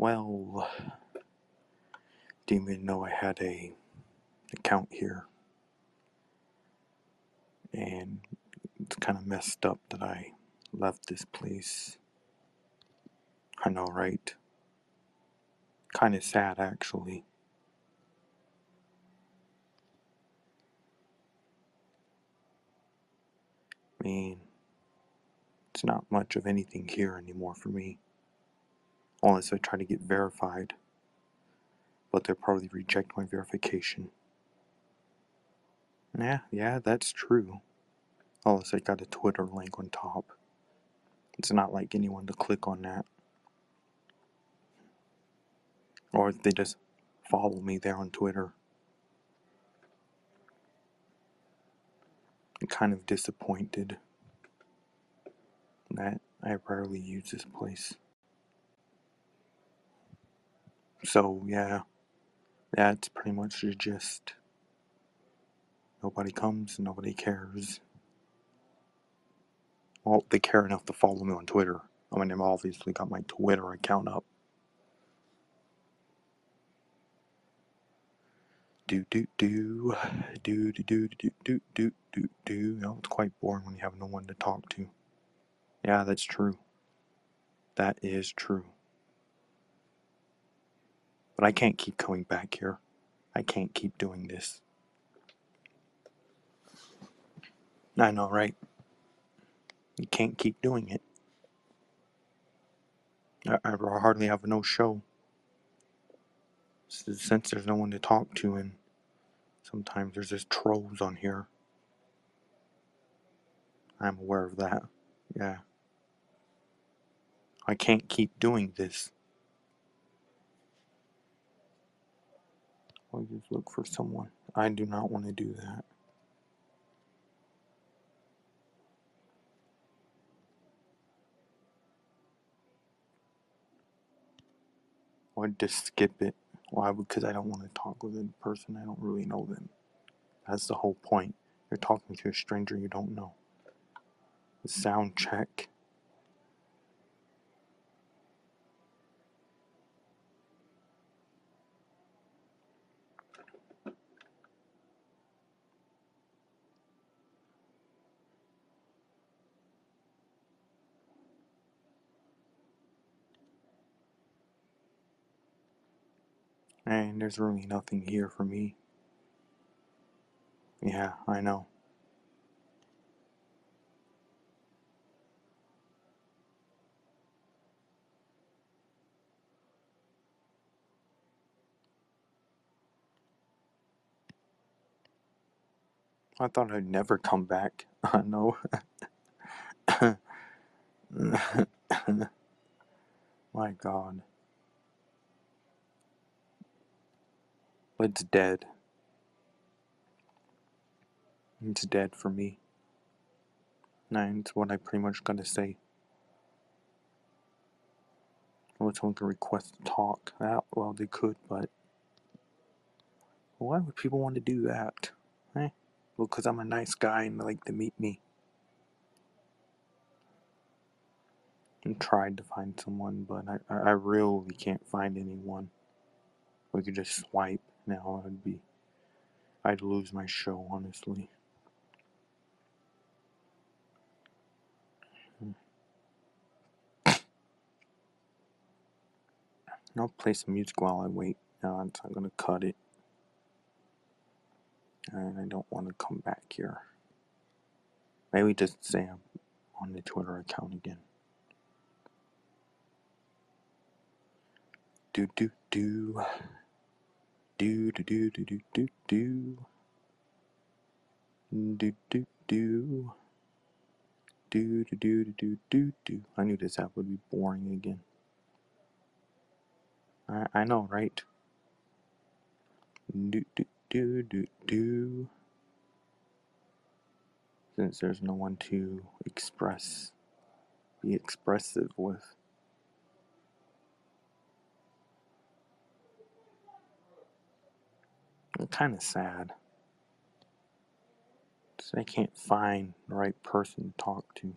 Well, didn't even know I had a account here, and it's kind of messed up that I left this place. I know, right? Kind of sad, actually. I mean, it's not much of anything here anymore for me. Unless I try to get verified. But they'll probably reject my verification. Yeah, that's true. Unless I got a Twitter link on top. It's not like anyone to click on that. Or if they just follow me there on Twitter. I'm kind of disappointed that I rarely use this place. So yeah, that's pretty much the gist. Nobody comes, nobody cares. Well, they care enough to follow me on Twitter. I mean, I've obviously got my Twitter account up. You know, it's quite boring when you have no one to talk to. Yeah, that's true. That is true. But I can't keep coming back here. I can't keep doing this. I know, right? You can't keep doing it. I hardly have no show. Since there's no one to talk to, and sometimes there's just trolls on here. I'm aware of that. Yeah. I can't keep doing this. I'll just look for someone. I do not want to do that. I'll just skip it. Why? Because I don't want to talk with a person. I don't really know them. That's the whole point. You're talking to a stranger you don't know. The sound check. And there's really nothing here for me. Yeah, I know. I thought I'd never come back. I know. My God. It's dead. It's dead for me. And it's what I pretty much gotta say. Oh, someone can request to talk. Well, they could, but why would people want to do that? Well, because I'm a nice guy and they like to meet me. I tried to find someone, but I really can't find anyone. We could just swipe. Now I'd lose my show, honestly. I'll play some music while I wait. No, I'm gonna cut it. And I don't want to come back here. Maybe just say I'm on the Twitter account again. I knew this app would be boring again. I know, right? Since there's no one to be expressive with. I'm kind of sad. So I can't find the right person to talk to.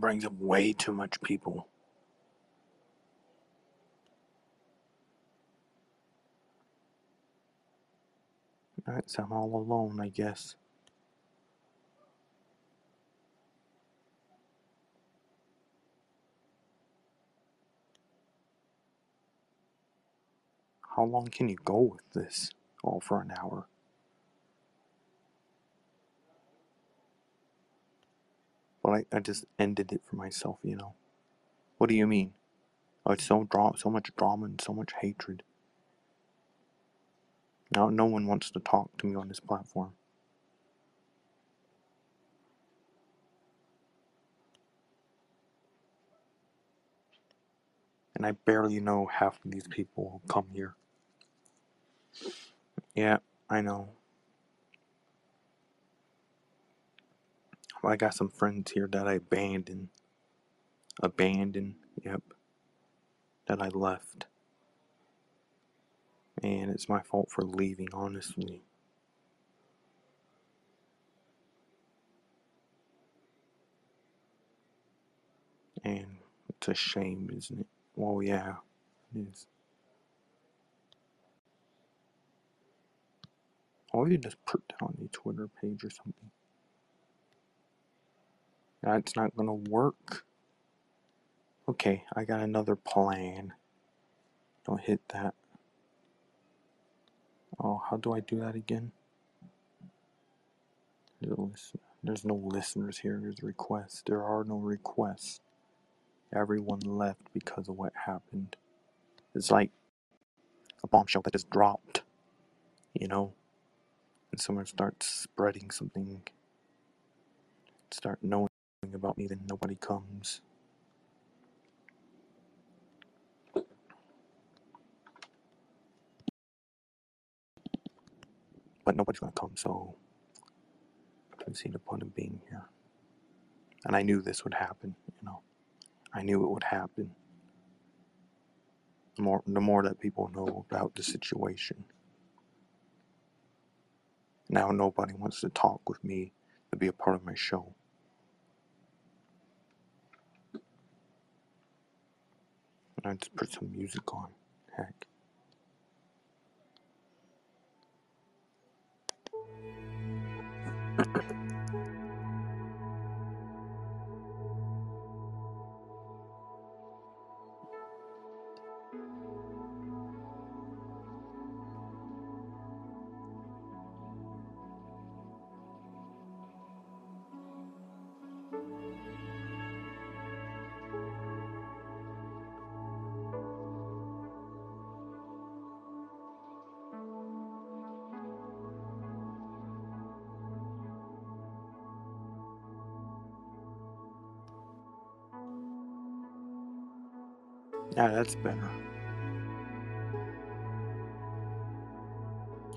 it brings up way too much people. Alright, so I'm all alone, I guess. How long can you go with this? All for an hour. But I just ended it for myself, you know. What do you mean? Oh, it's so much drama and so much hatred. Now no one wants to talk to me on this platform. And I barely know half of these people who come here. Yeah, I know. Well, I got some friends here that I abandoned. Yep. That I left. And it's my fault for leaving, honestly. And it's a shame, isn't it? Well, yeah, it is. Or you just put that on your Twitter page or something. That's not gonna work. Okay, I got another plan. Don't hit that. Oh, how do I do that again? There's no listeners here. There's requests. There are no requests. Everyone left because of what happened. It's like a bombshell that just dropped, you know? And someone starts spreading something. Start knowing about me, then nobody comes. But nobody's gonna come, so I don't see the point of being here. And I knew this would happen, you know. I knew it would happen. The more that people know about the situation. Now nobody wants to talk with me, to be a part of my show. I just put some music on. Heck. Yeah, that's better.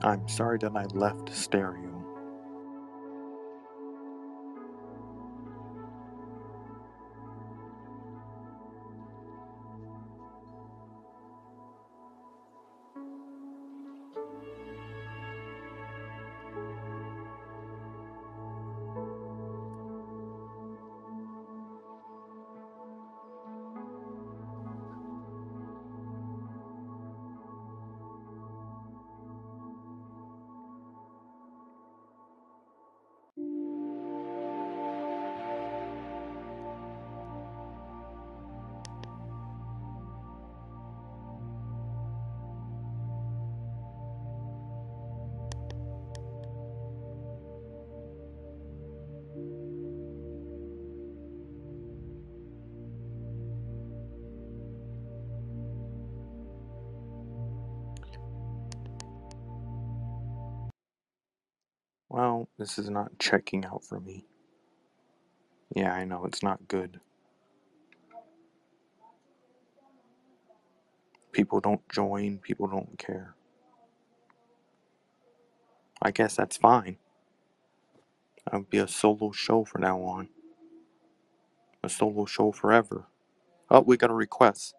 I'm sorry that I left Stereo. Well, this is not checking out for me. Yeah, I know, it's not good. People don't join, people don't care. I guess that's fine. I'll be a solo show from now on. A solo show forever. Oh, we got a request.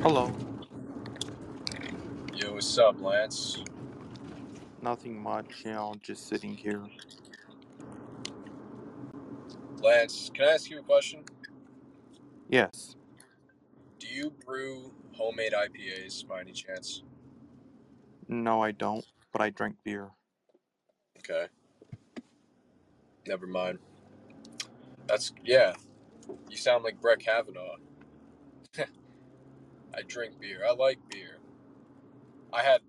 Hello. Yo, what's up, Lance? Nothing much, you know, just sitting here. Lance, can I ask you a question? Yes. Do you brew homemade IPAs by any chance? No, I don't, but I drink beer. Okay. Never mind. That's, yeah. You sound like Brett Kavanaugh. I drink beer. I like beer. I had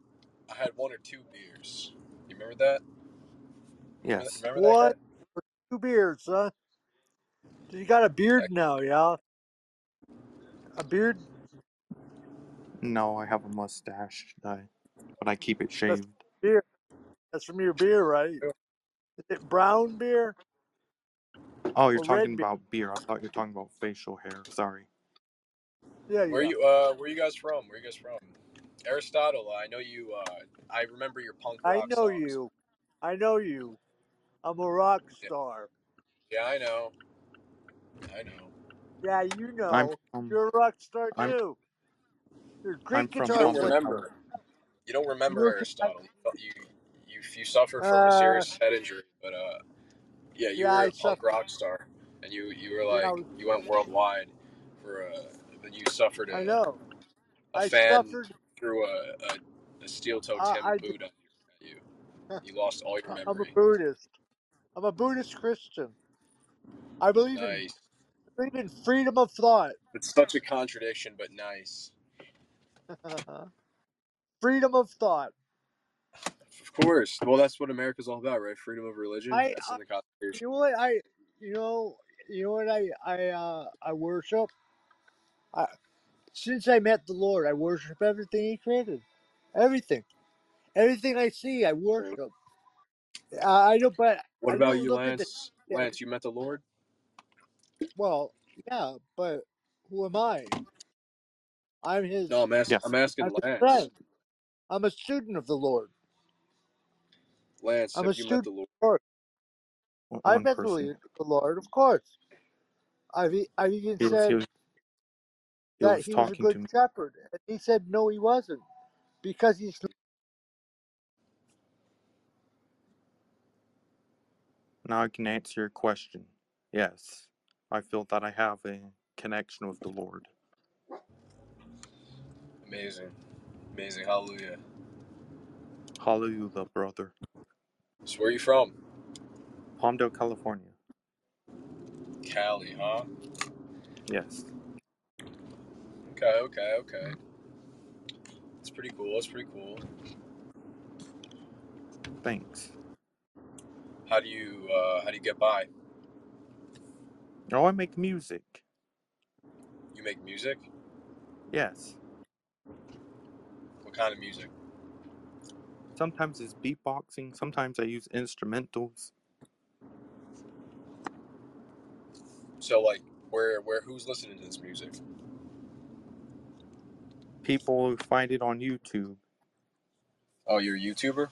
one or two beers. You remember that? Yes. Remember what? That two beers, huh? You got a beard now, yeah? A beard? No, I have a mustache, but I keep it shaved. That's beer. That's from your beer, right? Is it brown beer? Oh, you're talking about beer. I thought you were talking about facial hair. Sorry. Yeah. Where you guys from? Where you guys from? Aristotle, I know you. I remember your punk rock songs. I know you. I'm a rock star. Yeah, I know. I know. Yeah, you know. You're a rock star too. You're great guitar. You don't remember Aristotle. You suffered from a serious head injury, but yeah, you were a punk rock star, and you were like you went worldwide for then you suffered. I suffered. Through a steel-toed Buddha. You lost all your memory. I'm a Buddhist. I'm a Buddhist Christian. I believe in freedom of thought. It's such a contradiction, but nice. Freedom of thought. Of course. Well, that's what America's all about, right? Freedom of religion. That's in the Constitution. You know what I worship? Since I met the Lord, I worship everything He created. Everything. Everything I see, I worship. I don't, but... What about you, Lance? Lance, you met the Lord? Well, yeah, but who am I? I'm His... No, I'm asking Lance. Friend. I'm a student of the Lord. Lance, have you met the Lord? I met the Lord, of course. I've even said... that he was a good shepherd. And he said, no, he wasn't. Because he's... Now I can answer your question. Yes. I feel that I have a connection with the Lord. Amazing. Amazing. Hallelujah. Hallelujah, brother. So where are you from? Palmdale, California. Cali, huh? Yes. Okay. That's pretty cool. Thanks. How do you get by? Oh, I make music. You make music? Yes. What kind of music? Sometimes it's beatboxing, sometimes I use instrumentals. So like where who's listening to this music? People who find it on YouTube. Oh, you're a YouTuber?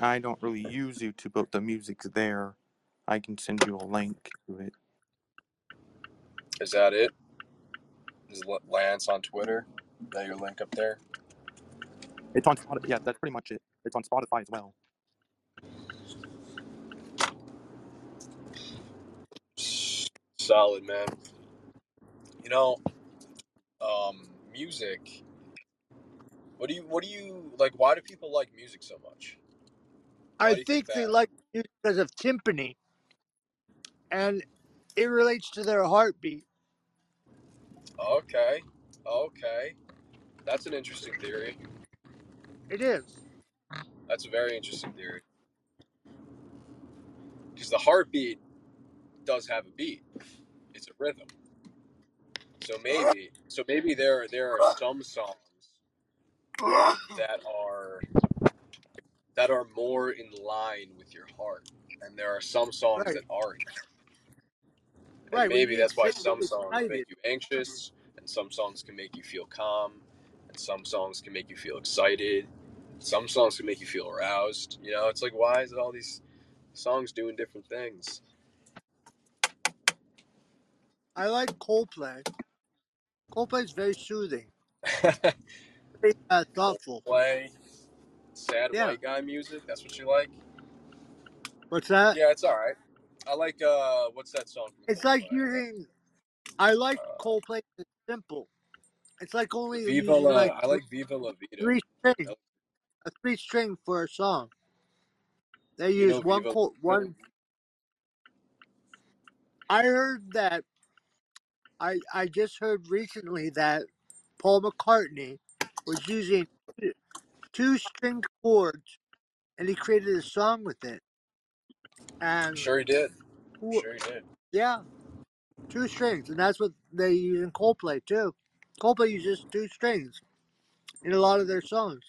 I don't really use YouTube, but the music's there. I can send you a link to it. Is that it? Is Lance on Twitter? Is that your link up there? It's on Spotify. Yeah, that's pretty much it. It's on Spotify as well. Solid, man. You know... music. What do you like? Why do people like music so much? I think they like music because of timpani, and it relates to their heartbeat. Okay, that's an interesting theory. It is. That's a very interesting theory because the heartbeat does have a beat. It's a rhythm. So maybe there are some songs that are more in line with your heart, and there are some songs that aren't. And maybe that's why some songs make you anxious, and some songs can make you feel calm, and some songs can make you feel excited, some songs can make you feel aroused. You know, it's like, why is it all these songs doing different things? I like Coldplay. Coldplay's very soothing. Very thoughtful. Coldplay, sad white guy music, that's what you like? What's that? Yeah, it's all right. I like, what's that song? It's like hearing, I like Coldplay, it's simple. It's like only, I like Viva La Vida. A three string for a song. They use one. I heard that, I just heard recently that Paul McCartney was using two string chords, and he created a song with it. And sure he did. Yeah, two strings, and that's what they use in Coldplay too. Coldplay uses two strings in a lot of their songs,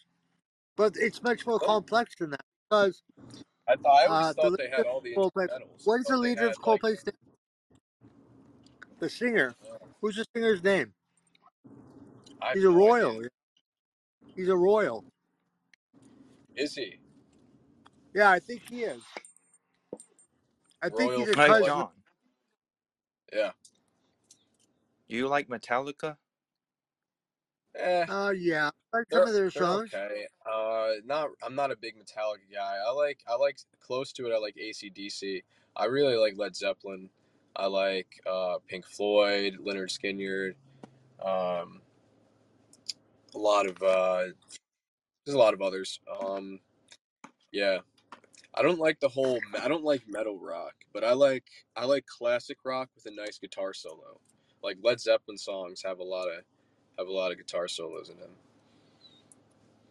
but it's much more complex than that because I always thought they had all the instrumentals. What is the leader of Coldplay's name? The singer. Who's the singer's name? He's a royal. Is he? Yeah, I think he is. I think he's a cousin. John. Yeah. You like Metallica? Yeah. I like some of their songs. Okay. I'm not a big Metallica guy. I like close to it. I like AC/DC. I really like Led Zeppelin. I like Pink Floyd, Lynyrd Skynyrd. There's a lot of others. Yeah. I don't like metal rock, but I like classic rock with a nice guitar solo. Like Led Zeppelin songs have a lot of guitar solos in them.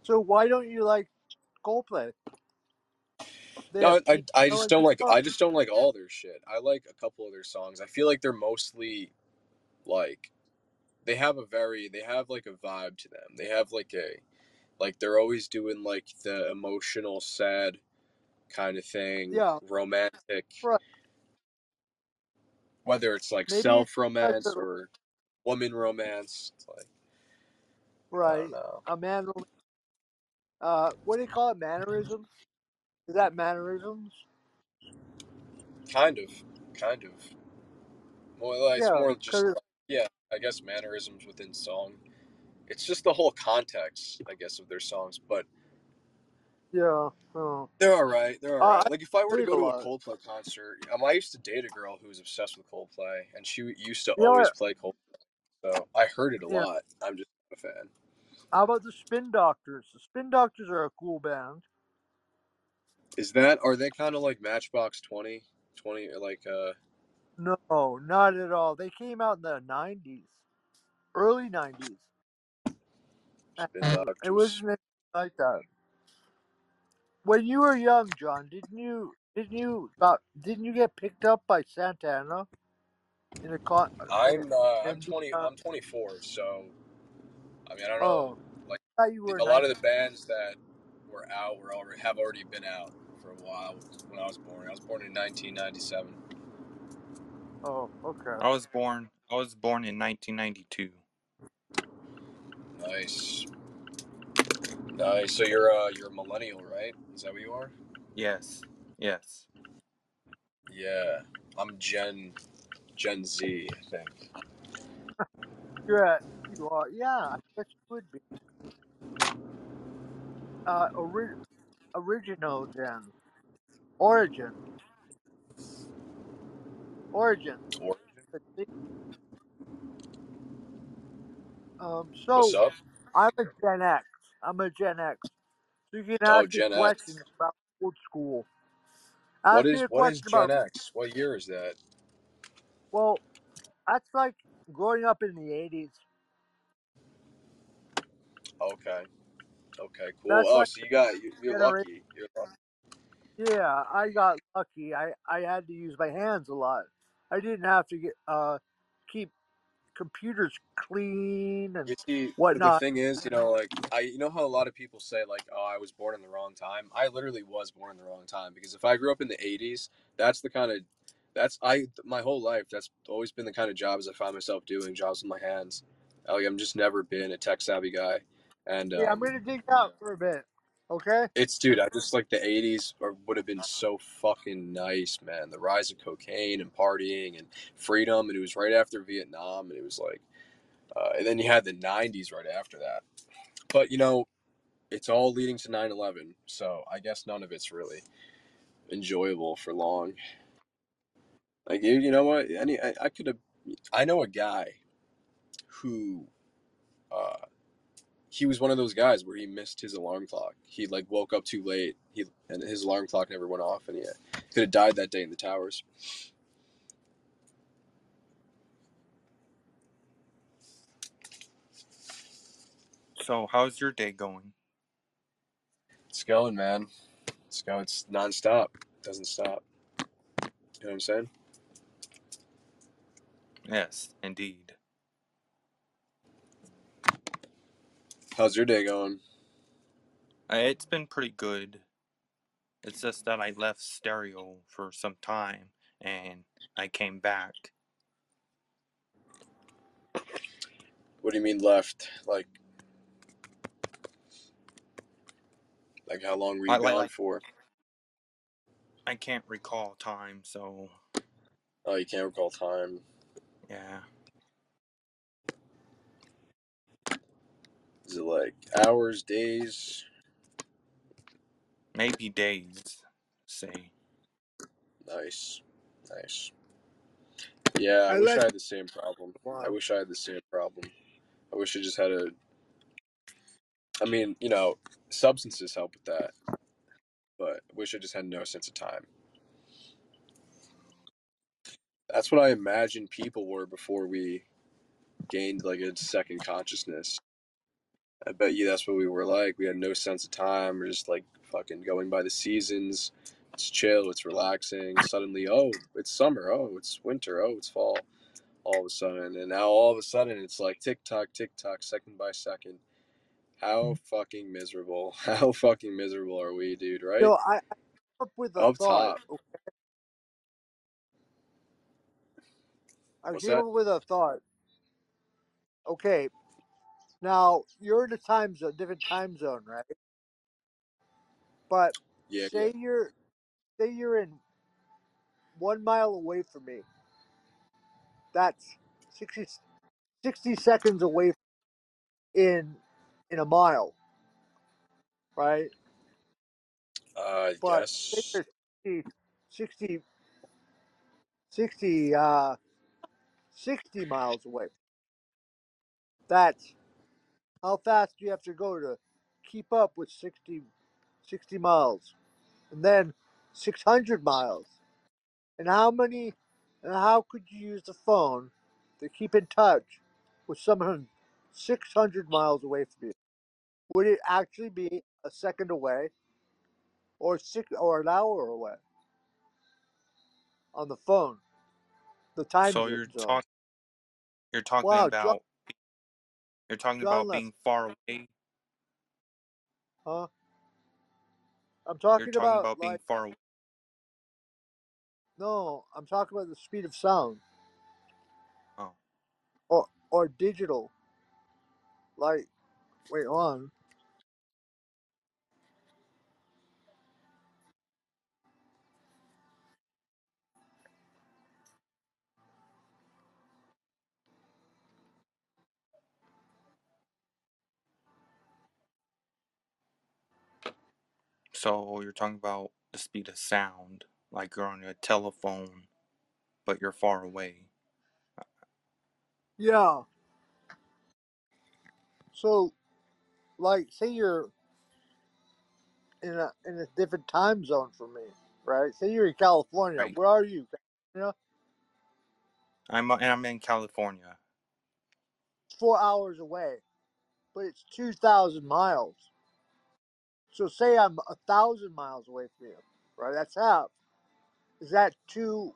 So why don't you like Coldplay? I just don't like all their shit. I like a couple of their songs. I feel like they're mostly like they have like a vibe to them. They have like they're always doing like the emotional, sad kind of thing, yeah, romantic, right, whether it's like self-romance or woman romance, it's like, right, a man, what do you call it, mannerisms? Is that mannerisms? Kind of well, like, yeah, it's more just like, yeah, I guess mannerisms within song. It's just the whole context, I guess, of their songs, but yeah, they're all right. They're all right. Like if I were to go to a Coldplay concert, I used to date a girl who was obsessed with Coldplay, and she used to always play Coldplay. So I heard it a lot. I'm just a fan. How about the Spin Doctors? The Spin Doctors are a cool band. Are they kind of like Matchbox 20, like? No, not at all. They came out in the '90s, early '90s. Spin Doctors. It wasn't anything like that. When you were young, John, didn't you get picked up by Santana? In a I'm 24, so I mean I don't know. Like a lot of the bands that were out have already been out for a while when I was born. I was born in 1997. Oh, okay. I was born in 1992. Nice. Nice. So you're a millennial, right? Is that what you are? Yes. Yeah, I'm Gen Z, I think. You are. Yeah, I guess you would be. Original Gen. Origin. So what's up? I'm a Gen X. So you can ask me questions about old school. What is Gen X? What year is that? Well, that's like growing up in the 80s. Okay, cool. That's so you're lucky. You're lucky. Yeah, I got lucky. I had to use my hands a lot. I didn't have to keep computers clean and whatnot. The thing is, how a lot of people say like, oh, I was born in the wrong time. I literally was born in the wrong time, because if I grew up in the 80s, my whole life, that's always been the kind of jobs I find myself doing, jobs with my hands. Like, I'm just never been a tech savvy guy. And yeah, I'm gonna dig out for a bit. Okay. I just like the 80s would have been so fucking nice, man. The rise of cocaine and partying and freedom, and it was right after Vietnam, and it was like, and then you had the 90s right after that. But it's all leading to 9/11, so I guess none of it's really enjoyable for long. Like, you know what? I could have. I know a guy who, he was one of those guys where he missed his alarm clock. He like woke up too late. And his alarm clock never went off, and he could have died that day in the towers. So, how's your day going? It's going, man. It's going. It's nonstop. It doesn't stop. You know what I'm saying? Yes, indeed. How's your day going? It's been pretty good. It's just that I left Stereo for some time, and I came back. What do you mean left? Like how long were you gone for? I can't recall time, so... Oh, you can't recall time. Yeah. Is it like hours, days? Maybe days, say. Nice. Nice. Yeah, I wish I had the same problem. Wow. I wish I had the same problem. I wish I just had a... I mean, you know, substances help with that. But I wish I just had no sense of time. That's what I imagine people were before we gained like a second consciousness. I bet you that's what we were like. We had no sense of time. We're just like fucking going by the seasons. It's chill. It's relaxing. Suddenly, oh, it's summer. Oh, it's winter. Oh, it's fall. All of a sudden. And now all of a sudden it's like tick tock, second by second. How fucking miserable. How fucking miserable are we, dude, right? No, I up with a up thought. Top. Okay? I'm dealing with a thought. Okay. Now, you're in a time zone, different time zone, right? But yeah, say you're in 1 mile away from me. That's 60 seconds away in a mile, right? But yes. 60 miles away. That's how fast do you have to go to keep up with 60 miles, and then 600 miles. And how could you use the phone to keep in touch with someone 600 miles away from you? Would it actually be a second away or an hour away on the phone? The time so you're talking wow, about John, you're talking John about left. Being far away. Huh? I'm talking, about being like, far away. No, I'm talking about the speed of sound. Oh. Or digital. Like, wait on. So you're talking about the speed of sound, like you're on your telephone, but you're far away. Yeah. So, like, say you're in a different time zone from me, right? Say you're in California. Right. Where are you? You know? I'm in California. 4 hours away, but it's 2,000 miles. So say I'm 1,000 miles away from you, right? That's half. Is that two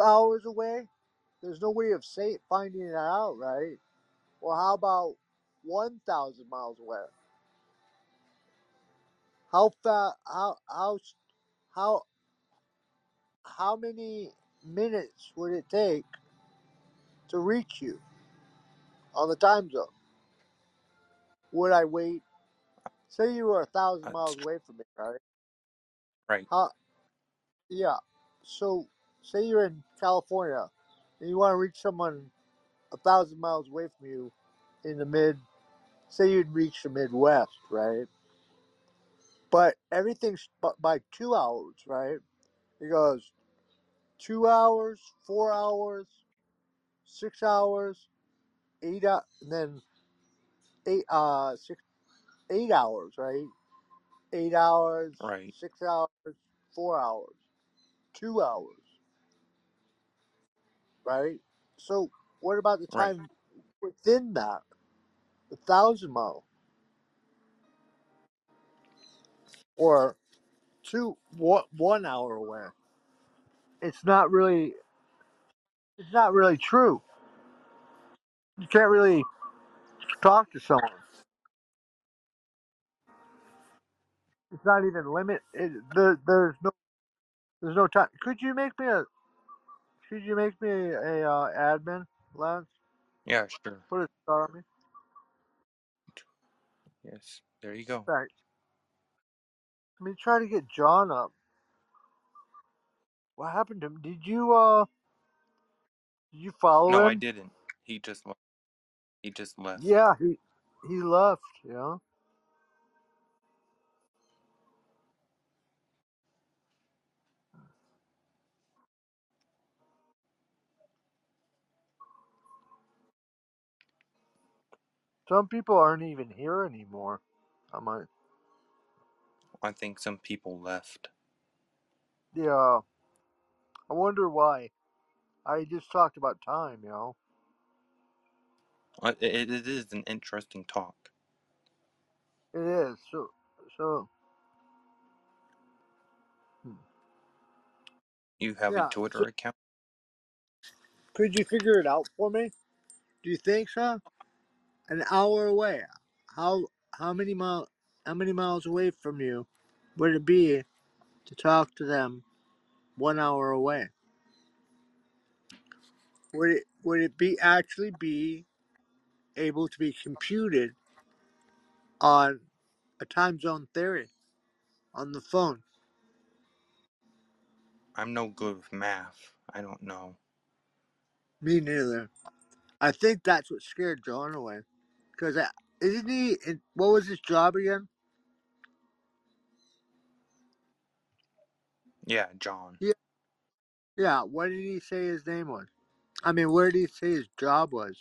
hours away? There's no way of finding it out, right? Well, how about 1,000 miles away? How many minutes would it take to reach you on the time zone? Would I wait? Say you were 1,000 miles away from me, right? Right. Yeah. So say you're in California and you want to reach someone 1,000 miles away from you in the say you'd reach the Midwest, right? But everything's by 2 hours, right? He goes, 2 hours, 4 hours, 6 hours, 8 hours, and then 8 hours, right? 8 hours, right. 6 hours, 4 hours, 2 hours, right? So what about the time within that, 1,000 miles? Or 1 hour away. It's not really true. You can't really talk to someone. It's not even limit. There's no time. Could you make me a admin, Lance? Yeah, sure. Put a star on me. Yes, there you go. Right. Let me try to get John up. What happened to him? Did you follow him? No, I didn't. He just left. Yeah, he left. Yeah. Some people aren't even here anymore. I think some people left. Yeah. I wonder why. I just talked about time, you know. It is an interesting talk. It is. So. You have a Twitter account? Could you figure it out for me? Do you think so? An hour away. How many miles away from you would it be to talk to them 1 hour away? Would it be actually be able to be computed on a time zone theory on the phone? I'm no good with math. I don't know. Me neither. I think that's what scared John away. Because isn't he... What was his job again? Yeah, John. Yeah, what did he say his name was? I mean, where did he say his job was?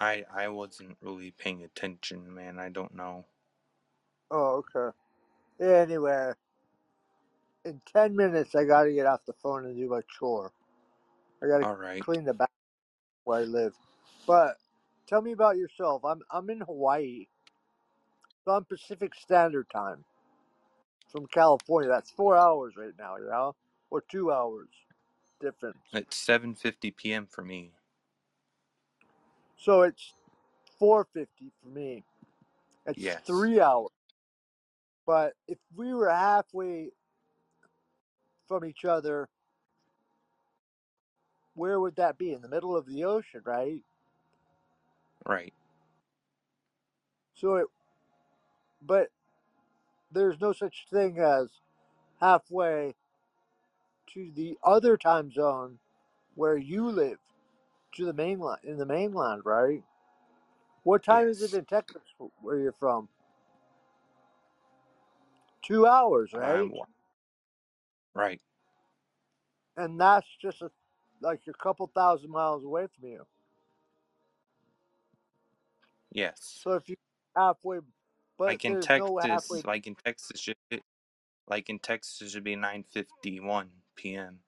I wasn't really paying attention, man. I don't know. Oh, okay. Anyway, in 10 minutes, I got to get off the phone and do my chore. I got to clean the back where I live. But tell me about yourself. I'm in Hawaii. So I'm Pacific Standard Time from California. That's 4 hours right now, you know? Or 2 hours difference. It's 7:50 p.m. for me. So it's 4:50 for me. It's 3 hours. But if we were halfway from each other, where would that be? In the middle of the ocean, right? Right. So but there's no such thing as halfway to the other time zone where you live, to the mainland, in the mainland, right? What time is it in Texas where you're from? 2 hours, right? Right. And that's just you're a couple thousand miles away from you. Yes. So if you halfway, but like in Texas, no halfway. Like in Texas, it should be 9:51 p.m.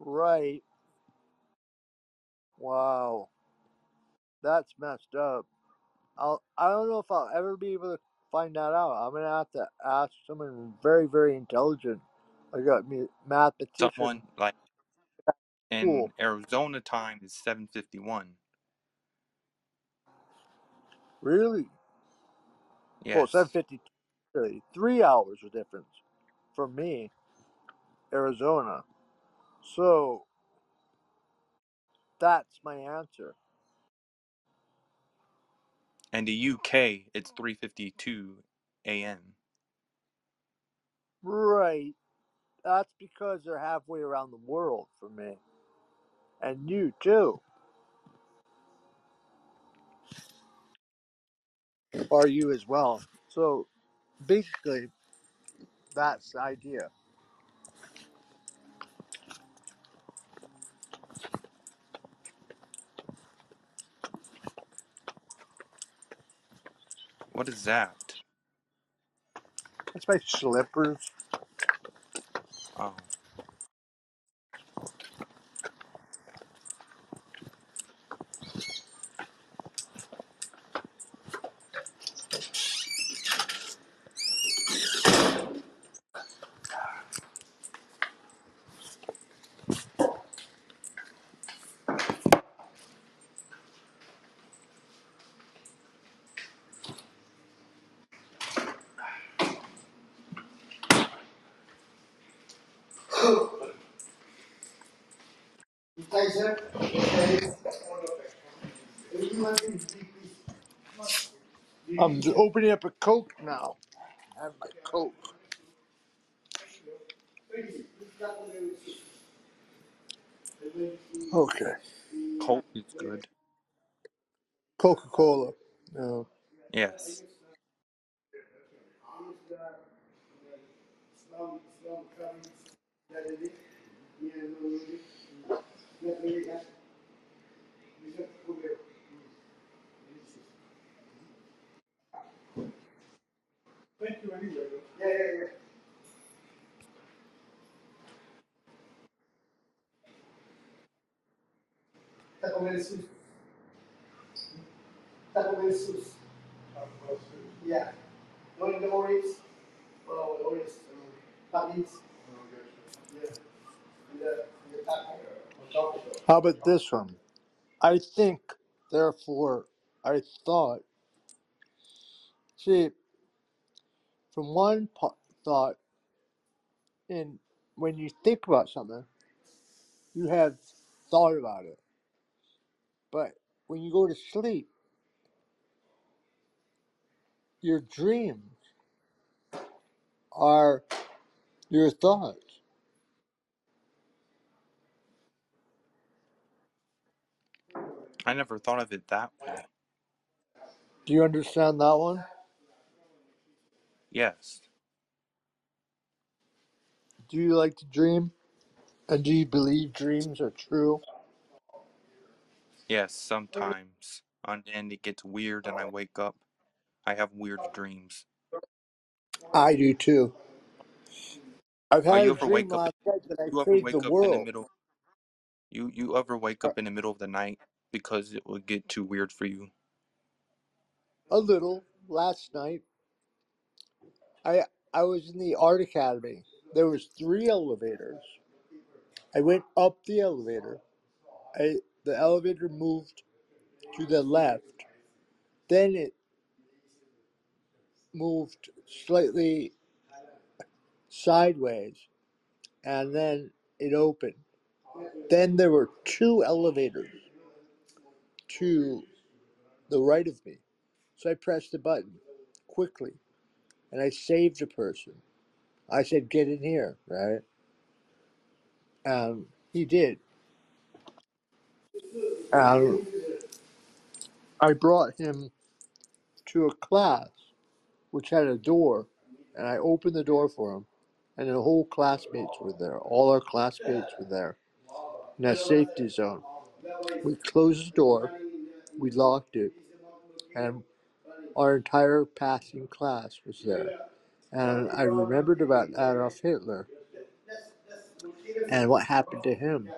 Right. Wow. That's messed up. I don't know if I'll ever be able to find that out. I'm gonna have to ask someone very, very intelligent. I got me mathematician. Someone like in Arizona time is 7:51. Really? Yeah. Well, 7:50. 3 hours of difference from me, Arizona. So that's my answer. And the UK, it's 3:52 a.m. Right. That's because they're halfway around the world for me. And you, too. Or you as well. So, basically, That's the idea. What is that? That's my slippers. Oh. I'm opening up a Coke now. I have my Coke. Okay. Coke is good. Coca-Cola. No. Yes. Thank you anyway. Yeah. Tá comendo sushi? Yeah. No in the orange? Well, orange. Puppies? Yeah. And the taco. How about this one? I think, therefore, I thought. See, from one thought, and when you think about something, you have thought about it. But when you go to sleep, your dreams are your thoughts. I never thought of it that way. Do you understand that one? Yes. Do you like to dream? And do you believe dreams are true? Yes, sometimes. And it gets weird and I wake up. I have weird dreams. I do too. I've had a dream last night that I saved the world. You ever wake up in the middle of the night because it would get too weird for you? A little. Last night. I was in the art academy. There was 3 elevators. I went up the elevator. The elevator moved to the left. Then it moved slightly sideways. And then it opened. Then there were 2 elevators to the right of me. So I pressed the button quickly. And I saved a person. I said, get in here, right? He did. I brought him to a class which had a door, and I opened the door for him, and the whole classmates were there. All our classmates were there in a safety zone. We closed the door, we locked it, and our entire passing class was there. And I remembered about Adolf Hitler and what happened to him.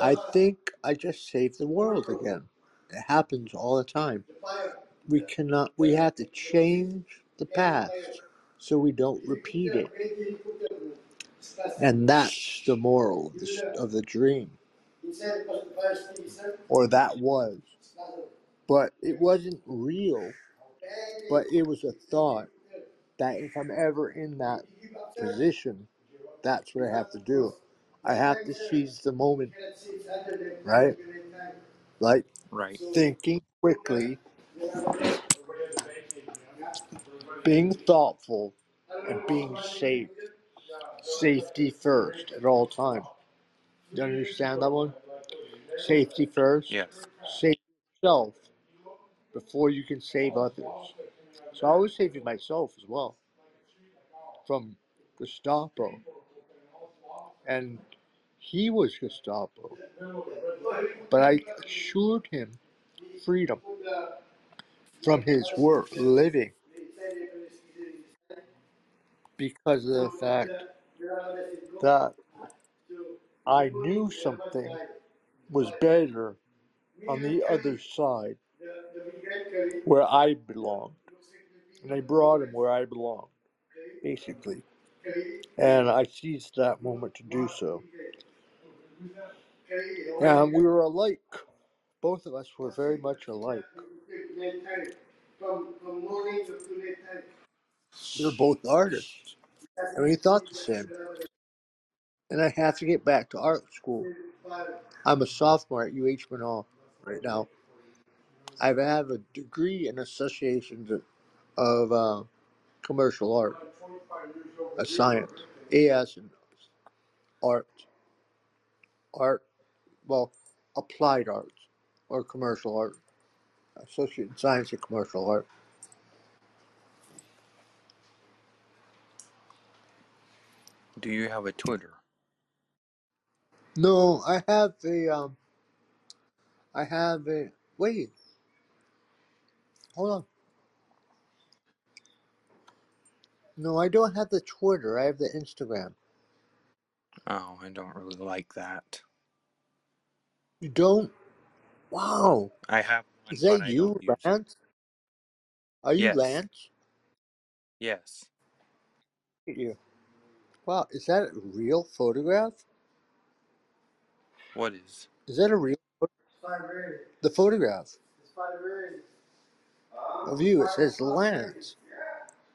I think I just saved the world again. It happens all the time. We have to change the past so we don't repeat it. And that's the moral of the dream. Or that was. But it wasn't real. But it was a thought that if I'm ever in that position, that's what I have to do. I have to seize the moment, right? Like thinking quickly, being thoughtful, and being safe. Safety first at all times. You understand that one? Safety first. Yes. Save yourself before you can save others. So I was saving myself as well from Gestapo. And he was Gestapo. But I assured him freedom from his work, living, because of the fact that I knew something was better on the other side where I belonged. And they brought him where I belonged, basically. And I seized that moment to do so. And we were alike. Both of us were very much alike. We were both artists. And we thought the same. And I have to get back to art school. I'm a sophomore at UH Manoa right now. I have a degree in associations of commercial art, a science, AS and art, well, applied arts or commercial art, associate in science and commercial art. Do you have a Twitter? No, I have a, wait, hold on. No, I don't have the Twitter. I have the Instagram. Oh, I don't really like that. You don't? Wow. I have one. Is that you, Lance? Are you Lance? Yes. Look at you. Wow, is that a real photograph? What is? Is that a real photograph? The photograph. Of you, it says Lance.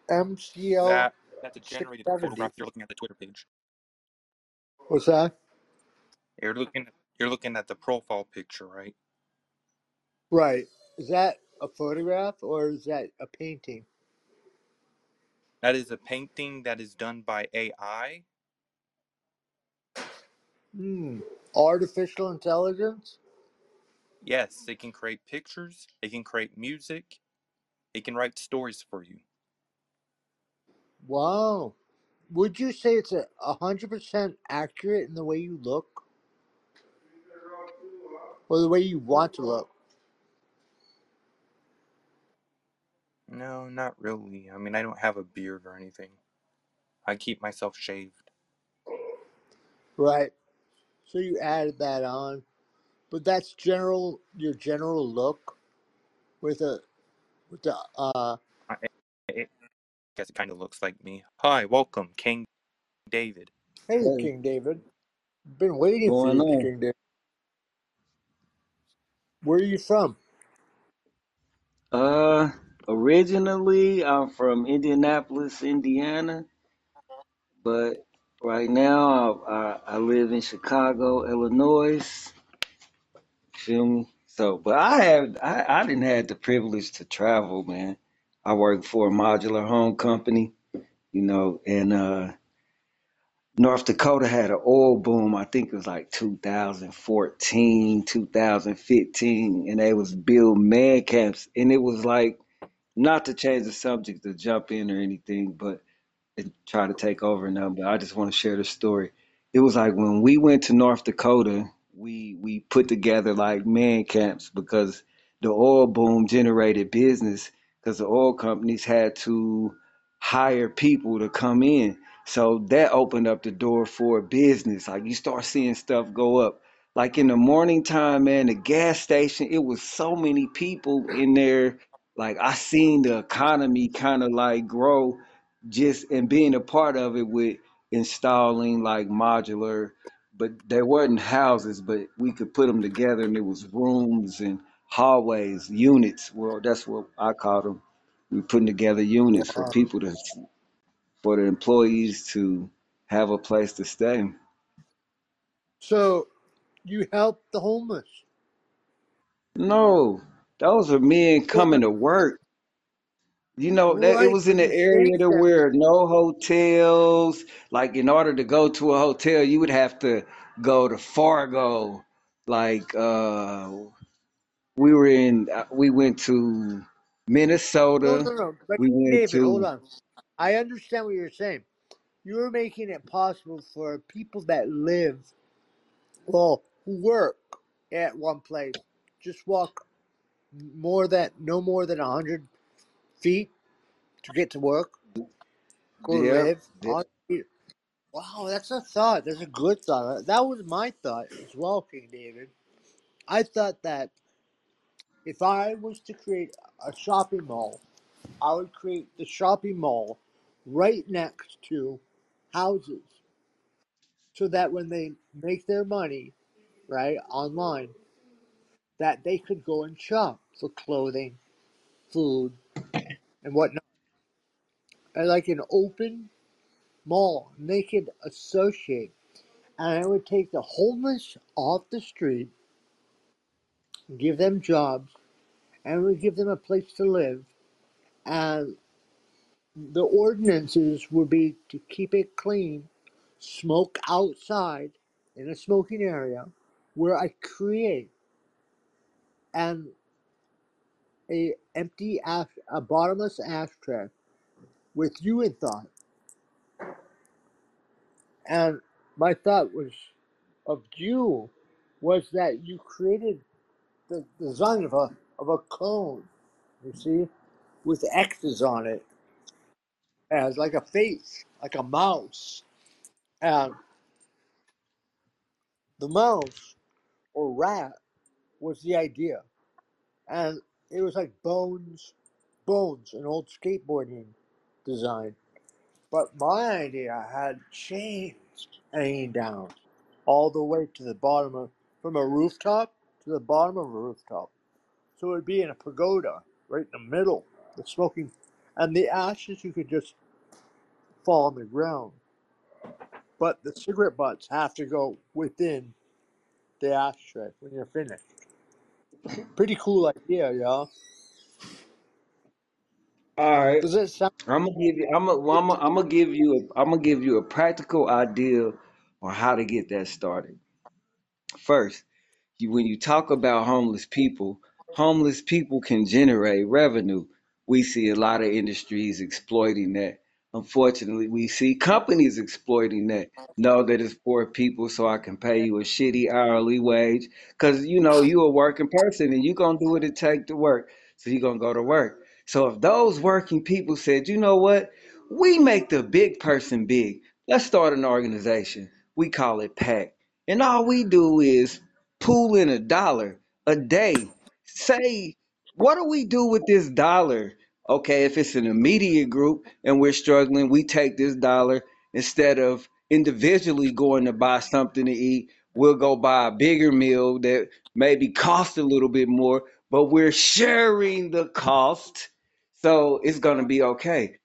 MCL. That's a generated photograph. You're looking at the Twitter page. What's that? You're looking at the profile picture, right? Right. Is that a photograph or is that a painting? That is a painting that is done by AI. Artificial intelligence? Yes, they can create pictures. They can create music. They can write stories for you. Wow. Would you say it's 100% accurate in the way you look? Or the way you want to look? No, not really. I mean, I don't have a beard or anything. I keep myself shaved. Right. So you added that on. But that's your general look with the I guess it kind of looks like me. Hi, welcome, King David. Hey. King David. Been waiting for you, King David. Where are you from? Originally, I'm from Indianapolis, Indiana. But right now, I live in Chicago, Illinois. Feel me? So, but I didn't have the privilege to travel, man. I work for a modular home company, you know, and North Dakota had an oil boom. I think it was like 2014, 2015, and they was building man camps. And it was like, not to change the subject to jump in or anything, but try to take over now, but I just want to share the story. It was like when we went to North Dakota, we put together like man camps because the oil boom generated business. Because the oil companies had to hire people to come in. So that opened up the door for business. Like you start seeing stuff go up. Like in the morning time, man, the gas station, it was so many people in there. Like I seen the economy kind of like grow just and being a part of it with installing like modular, but there wasn't houses, but we could put them together and it was rooms and hallways, units. Well, that's what I call them. We're putting together units for people to, for the employees to have a place to stay. So you help the homeless? No, those are men coming to work. You know, that it was in the area to where no hotels, like in order to go to a hotel, you would have to go to Fargo, like, we went to Minnesota. No. David, hold on. I understand what you're saying. You're making it possible for people that live, well, who work at one place, just walk no more than 100 feet to get to work. Go live. Yeah. Wow, that's a thought. That's a good thought. That was my thought as well, King David. I thought that if I was to create a shopping mall, I would create the shopping mall right next to houses, so that when they make their money, right, online, that they could go and shop for clothing, food, and whatnot. And like an open mall, and they could associate. And I would take the homeless off the street, give them jobs, and would give them a place to live. And the ordinances would be to keep it clean, smoke outside in a smoking area where I create an a bottomless ashtray with you in thought. And my thought was of you was that you created the design of a cone, you see, with X's on it, as like a face, like a mouse. And the mouse or rat was the idea. And it was like bones, an old skateboarding design. But my idea had changed, hanging down all the way to the bottom from a rooftop to the bottom of a rooftop. So it would be in a pagoda, right in the middle, the smoking. And the ashes, you could just fall on the ground. But the cigarette butts have to go within the ashtray when you're finished. Pretty cool idea, y'all. All right. Does it sound? I'm gonna give you a practical idea on how to get that started. First, when you talk about homeless people can generate revenue. We see a lot of industries exploiting that. Unfortunately, we see companies exploiting that. Know that it's poor people, so I can pay you a shitty hourly wage. Because, you know, you a working person and you're going to do what it takes to work. So you're going to go to work. So if those working people said, you know what, we make the big person big. Let's start an organization. We call it PAC. And all we do is pool in $1 a day. Say, what do we do with this $1? Okay, if it's an immediate group and we're struggling, we take this $1 instead of individually going to buy something to eat. We'll go buy a bigger meal that maybe costs a little bit more, but we're sharing the cost, so it's going to be okay.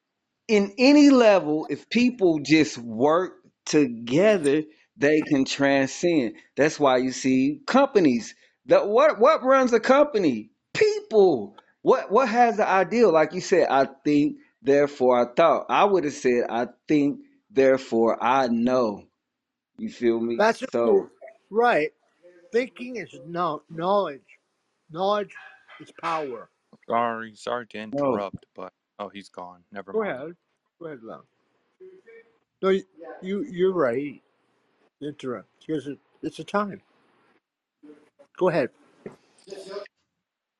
In any level, if people just work together, they can transcend. That's why you see companies. What runs a company? People. What has the ideal? Like you said, I think, therefore I thought. I would have said, I think, therefore I know. You feel me? That's so right. Thinking is knowledge. Knowledge is power. Sorry to interrupt, but he's gone. Never mind. Go ahead, Lon. No, you're right. Interrupt. It's a time. Go ahead.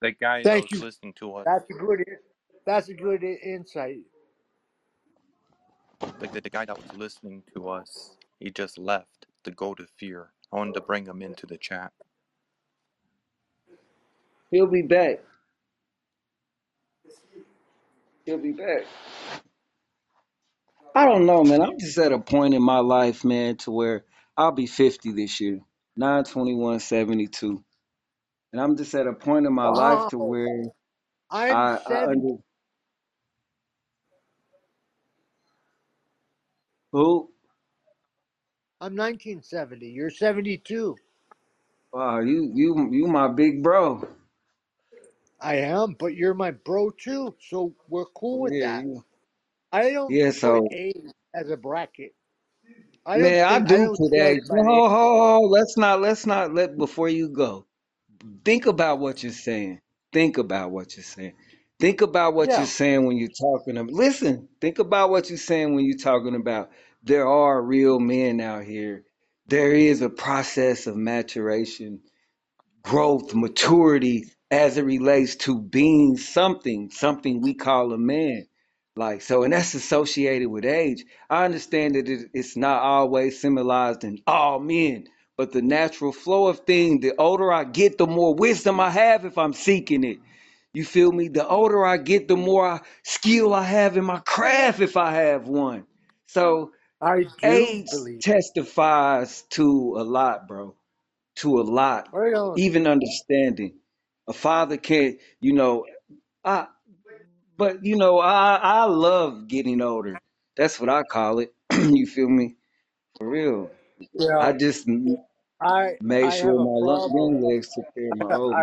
The guy who's listening to us. That's a good insight. Like the guy that was listening to us, he just left to go to fear. I wanted to bring him into the chat. He'll be back. I don't know, man. I'm just at a point in my life, man, to where I'll be 50 this year. 9/21/72. And I'm just at a point in my life to where I'm 1970. You're 72. Wow, you my big bro. I am, but you're my bro too, so we're cool with that. Yeah. I don't put age as a bracket. I do put age. No, let's not before you go. Think about what you're saying. Think about what you're saying when you're talking about. there are real men out here. There is a process of maturation, growth, maturity as it relates to being something we call a man. Like, so, and that's associated with age. I understand that it's not always symbolized in all men, but the natural flow of things, the older I get, the more wisdom I have if I'm seeking it. You feel me? The older I get, the more skill I have in my craft if I have one. So age testifies to a lot, bro, to a lot, even understanding. A father can't, you know, I love getting older. That's what I call it. You feel me? For real. Yeah. I just made sure my young legs took care of my old.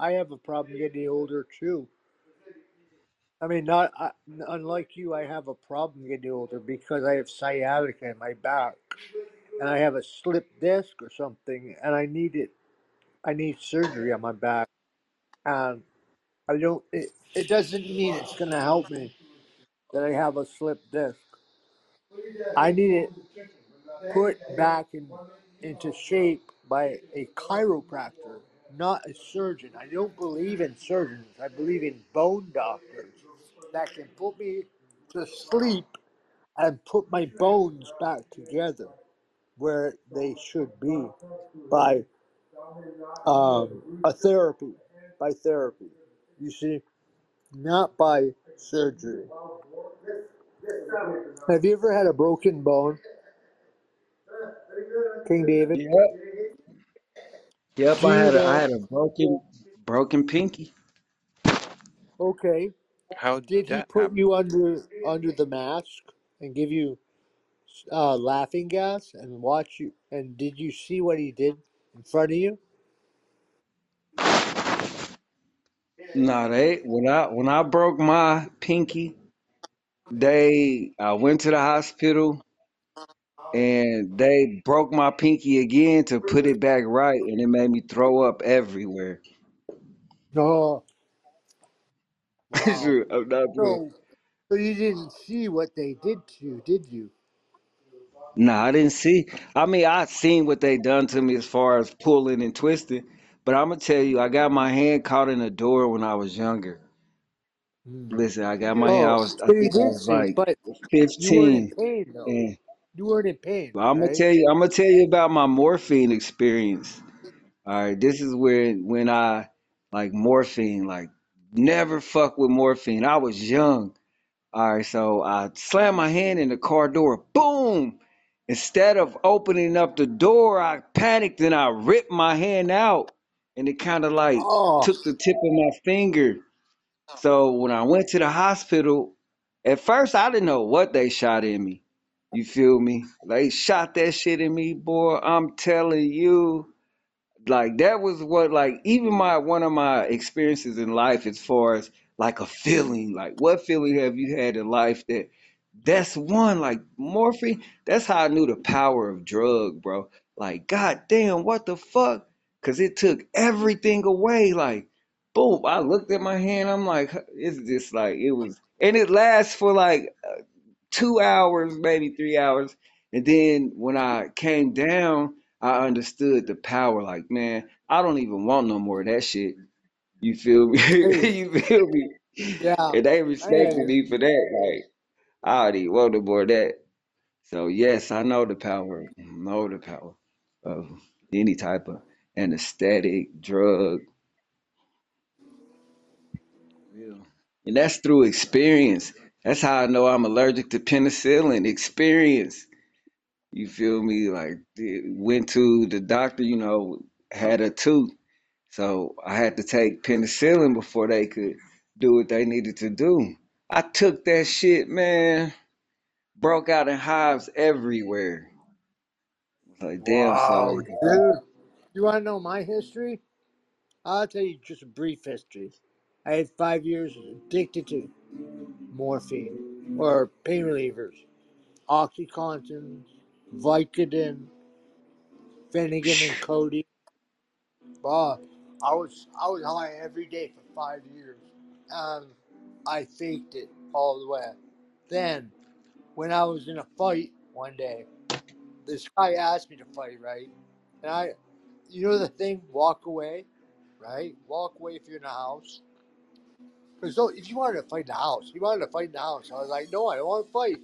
I have a problem getting older too. I mean, unlike you, I have a problem getting older because I have sciatica in my back, and I have a slipped disc or something, and I need it. I need surgery on my back, and I don't, it doesn't mean it's going to help me that I have a slipped disc. I need it put back into shape by a chiropractor, not a surgeon. I don't believe in surgeons. I believe in bone doctors that can put me to sleep and put my bones back together where they should be by therapy. You see, not by surgery. Have you ever had a broken bone, King David? Yep, I had a broken pinky. Okay. How did he put you under the mask and give you laughing gas and watch you? And did you see what he did in front of you? No, when I broke my pinky, I went to the hospital and they broke my pinky again to put it back right, and it made me throw up everywhere. Oh, wow. I'm not so, you didn't see what they did to you, did you? No, I didn't see. I mean, I seen what they done to me as far as pulling and twisting. But I'm going to tell you, I got my hand caught in a door when I was younger. Listen, I got my hand, I was like 15. You weren't in pain. But I'm going to tell you about my morphine experience. All right, this is when I, like, morphine, like, never fuck with morphine. I was young. All right, so I slammed my hand in the car door. Boom! Instead of opening up the door, I panicked and I ripped my hand out. And it kind of like took the tip of my finger. So when I went to the hospital, at first I didn't know what they shot in me. You feel me? They shot that shit in me, boy. I'm telling you, like that was what, like even one of my experiences in life as far as like a feeling, like what feeling have you had in life that's one, like morphine. That's how I knew the power of drug, bro. Like, goddamn, what the fuck? Because it took everything away. Like, boom, I looked at my hand. I'm like, it's just like it was. And it lasts for like 2 hours, maybe 3 hours. And then when I came down, I understood the power. Like, man, I don't even want no more of that shit. You feel me? You feel me? Yeah. And they respected me for that. Like, I already want no more of that. So, yes, I know the power. I know the power of any type of anesthetic, drug. Yeah. And that's through experience. That's how I know I'm allergic to penicillin. Experience. You feel me? Like, went to the doctor, you know, had a tooth. So I had to take penicillin before they could do what they needed to do. I took that shit, man. Broke out in hives everywhere. Like, damn, wow, so. You want to know my history? I'll tell you just a brief history. I had 5 years addicted to morphine or pain relievers, OxyContin, Vicodin, Finnegan and Cody. I was high every day for 5 years, and I faked it all the way. Then when I was in a fight one day. This guy asked me to fight, right? And I, you know the thing, walk away, right? Walk away if you're in the house. Because if you wanted to fight in the house, you wanted to fight in the house. I was like, no, I don't want to fight,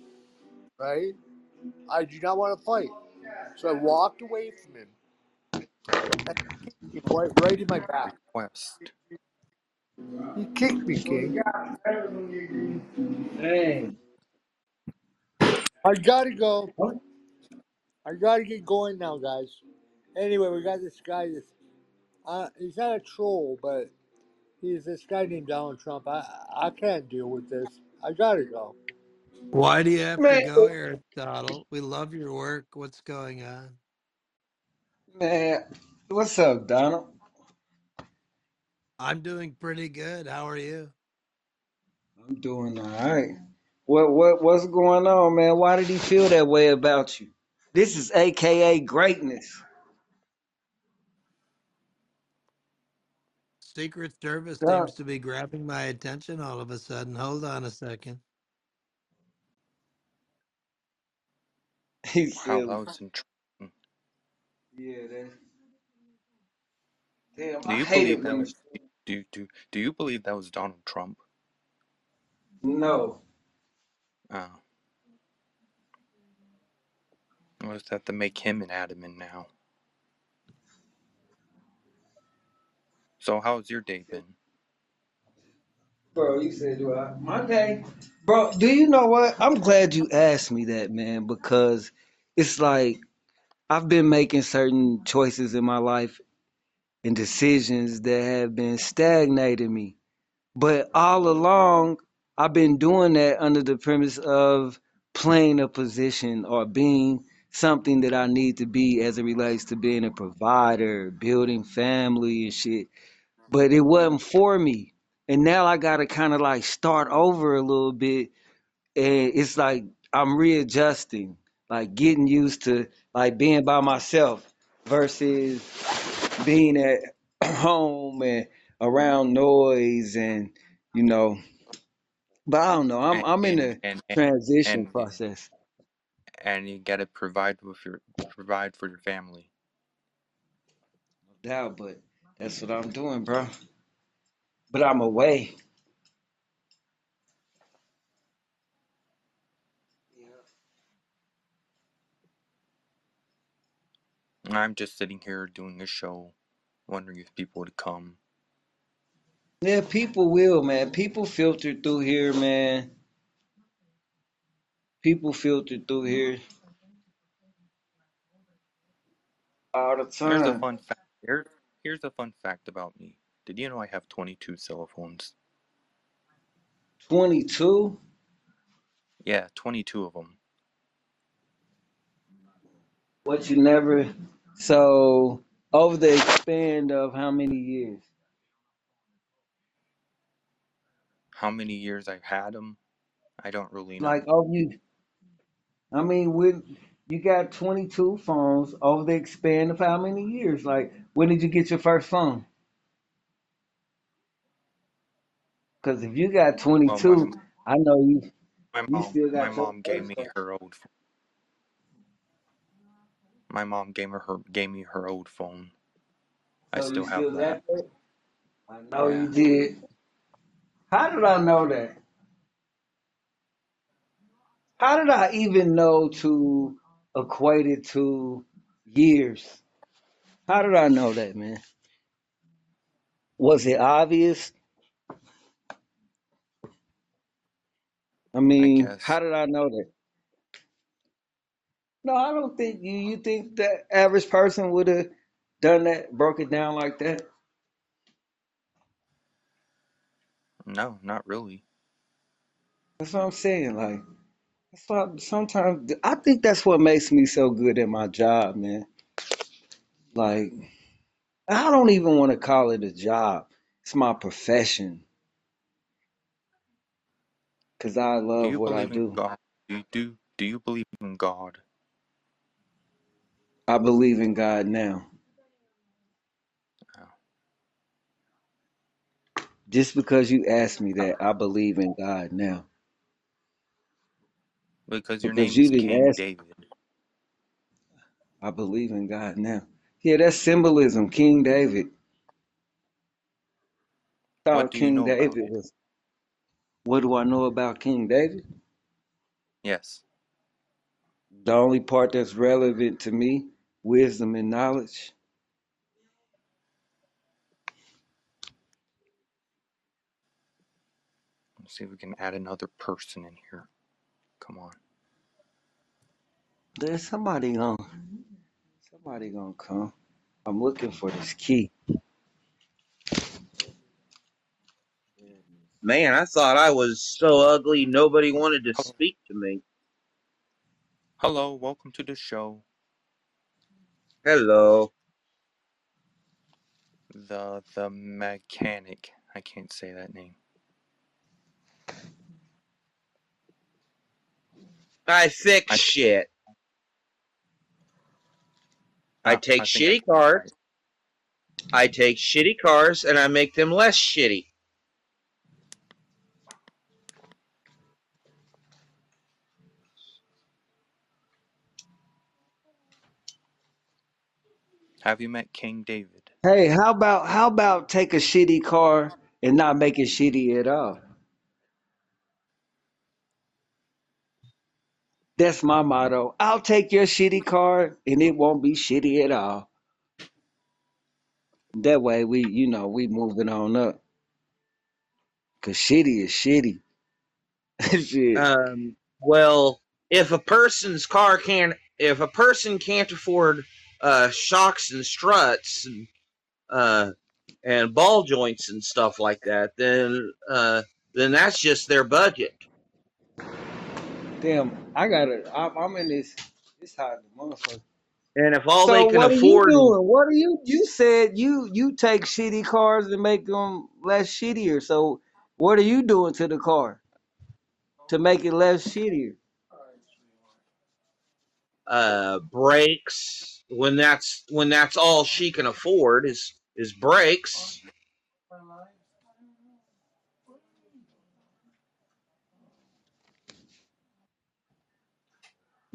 right? I do not want to fight. So I walked away from him. He went right in my back. He kicked me, King. Hey. I gotta go. I gotta get going now, guys. Anyway, we got this guy. He's not a troll, but he's this guy named Donald Trump. I can't deal with this. I gotta go. Why do you have to go, Aristotle? We love your work. What's going on? Man, what's up, Donald? I'm doing pretty good. How are you? I'm doing all right. What's going on, man? Why did he feel that way about you? This is AKA greatness. Secret Service seems to be grabbing my attention all of a sudden. Hold on a second. He's Damn, do you believe that was Donald Trump? No. Oh. I just have to make him an admin now. So how's your day been? Bro, you said my day. Bro, do you know what? I'm glad you asked me that, man, because it's like I've been making certain choices in my life and decisions that have been stagnating me. But all along, I've been doing that under the premise of playing a position or being something that I need to be as it relates to being a provider, building family and shit. But it wasn't for me. And now I got to kind of like start over a little bit. And it's like I'm readjusting, like getting used to like being by myself versus being at home and around noise and, you know, but I don't know. I'm in a transition process. And you got to provide for your family. No doubt, but that's what I'm doing, bro. But I'm away. I'm just sitting here doing a show, wondering if people would come. Yeah, people will, man. People filter through here, man. People filter through here all the time. Here's a fun fact. Here's a fun fact about me. Did you know I have 22 cell phones? 22? Yeah, 22 of them. What you never... So, over the span of how many years? How many years I've had them? I don't really know. Like, I mean, you got 22 phones over the span of how many years? Like, when did you get your first phone? Because if you got 22, I know you. My mom gave me her old phone. My mom gave me her old phone. So I still have that. I know you did. How did I know that? How did I even know to equate it to years? How did I know that, man? Was it obvious? I mean, how did I know that? No, I don't think you think the average person would have done that, broke it down like that? No, not really. That's what I'm saying. Like, that's why sometimes I think that's what makes me so good at my job, man. Like, I don't even want to call it a job. It's my profession. Because I love what I do. Do you believe in God? I believe in God now. Oh. Just because you asked me that, I believe in God now. Because your name is King David. I believe in God now. Yeah, that's symbolism, King David. What do you know about him? What do I know about King David? Yes. The only part that's relevant to me, wisdom and knowledge. Let's see if we can add another person in here. Come on. There's somebody gonna come. I'm looking for this key. Man, I thought I was so ugly, nobody wanted to speak to me. Hello, welcome to the show. Hello. The mechanic. I can't say that name. I fix shit. I take shitty cars. I take shitty cars and I make them less shitty. Have you met King David? Hey, how about take a shitty car and not make it shitty at all? That's my motto. I'll take your shitty car and it won't be shitty at all. That way we moving on up. Cause shitty is shitty. Shit. Well, if a person can't afford shocks and struts and ball joints and stuff like that, then that's just their budget. Damn, I'm in this hot motherfucker. And if all they can afford, what are you? You said you take shitty cars and make them less shittier. So what are you doing to the car to make it less shittier? Brakes. When that's all she can afford is brakes.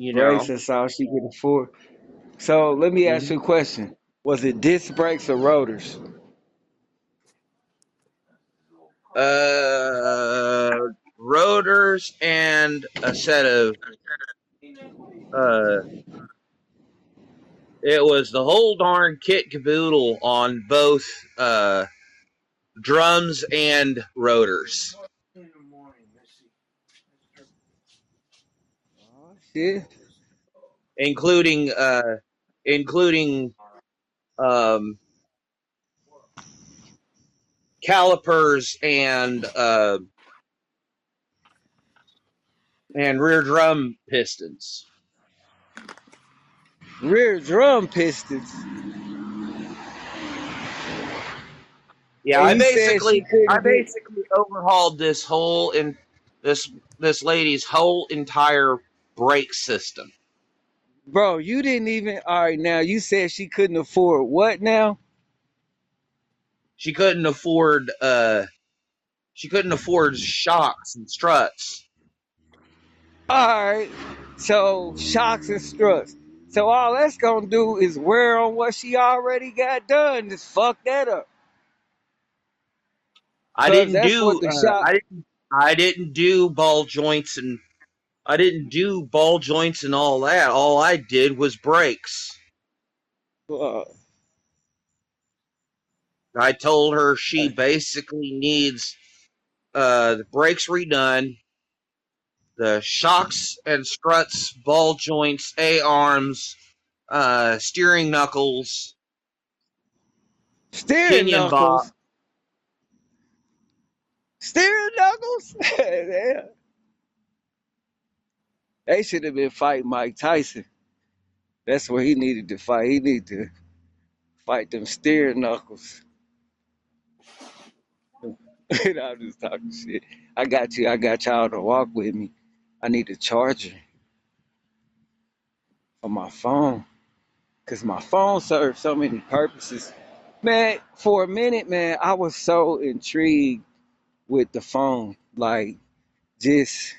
You know, brakes is all she can afford. So let me ask you a question: was it disc brakes or rotors? Rotors and a set of. It was the whole darn kit caboodle on both drums and rotors. Oh, shit. Including calipers and rear drum pistons. Rear drum pistons. Yeah, I basically overhauled this lady's whole entire brake system. Bro, you didn't even. All right, now you said she couldn't afford what now? She couldn't afford. She couldn't afford shocks and struts. All right, so shocks and struts. So all that's gonna do is wear on what she already got done. Just fuck that up. I didn't do ball joints and all that. All I did was brakes. I told her she basically needs the brakes redone. The shocks and struts, ball joints, A-arms, steering knuckles, pinion box. Steering knuckles? Yeah. They should have been fighting Mike Tyson. That's where he needed to fight. He needed to fight them steering knuckles. I'm just talking shit. I got y'all to walk with me. I need a charger for my phone, because my phone serves so many purposes. Man, for a minute, man, I was so intrigued with the phone. Like, just,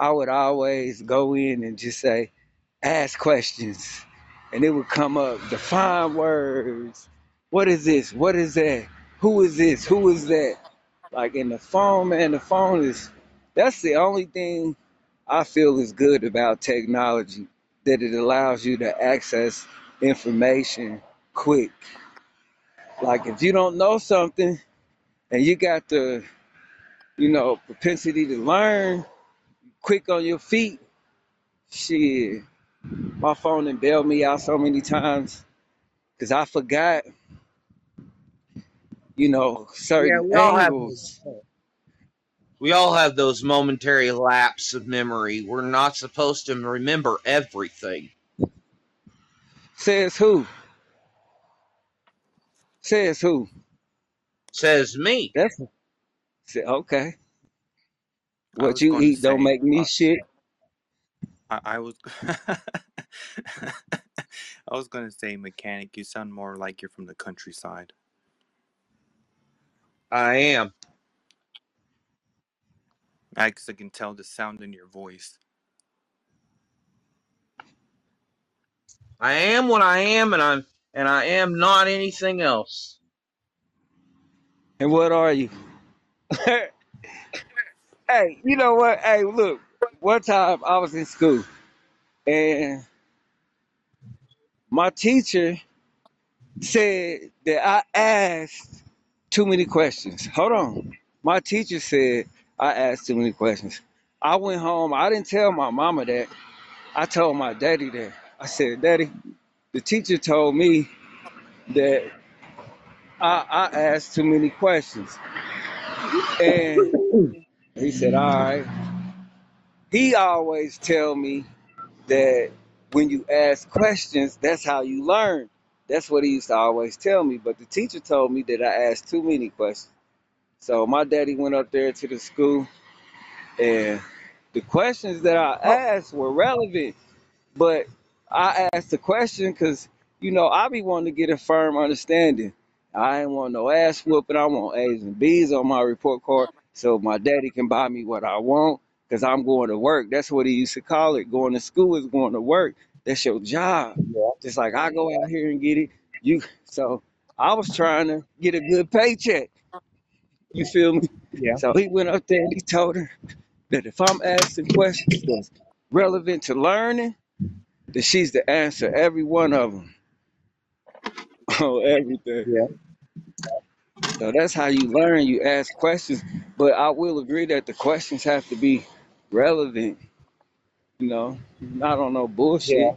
I would always go in and just say, ask questions. And it would come up, define words. What is this? What is that? Who is this? Who is that? Like in the phone, man, the phone is, that's the only thing I feel is good about technology, that it allows you to access information quick. Like if you don't know something and you got the, you know, propensity to learn, quick on your feet, shit. My phone done bailed me out so many times because I forgot, you know, certain angles. We all have those momentary lapse of memory. We're not supposed to remember everything. Says who? Says who? Says me. That's okay. What you eat don't make me shit. I was gonna say, mechanic, you sound more like you're from the countryside. I am. Because I can tell the sound in your voice. I am what I am, and I am not anything else. And what are you? Hey, you know what? Hey, look. One time I was in school, and my teacher said that I asked too many questions. Hold on. My teacher said I asked too many questions. I went home. I didn't tell my mama that. I told my daddy that. I said, Daddy, the teacher told me that I asked too many questions. And he said, all right. He always tell me that when you ask questions, that's how you learn. That's what he used to always tell me. But the teacher told me that I asked too many questions. So my daddy went up there to the school, and the questions that I asked were relevant. But I asked the question because, you know, I be wanting to get a firm understanding. I ain't want no ass whooping. I want A's and B's on my report card so my daddy can buy me what I want. Because I'm going to work. That's what he used to call it. Going to school is going to work. That's your job. Yeah. Just like I go out here and get it. So I was trying to get a good paycheck. You feel me? Yeah. So he went up there and he told her that if I'm asking questions that's relevant to learning, that she's to answer every one of them. Oh, everything. Yeah. So that's how you learn. You ask questions. But I will agree that the questions have to be relevant, you know, not on no bullshit.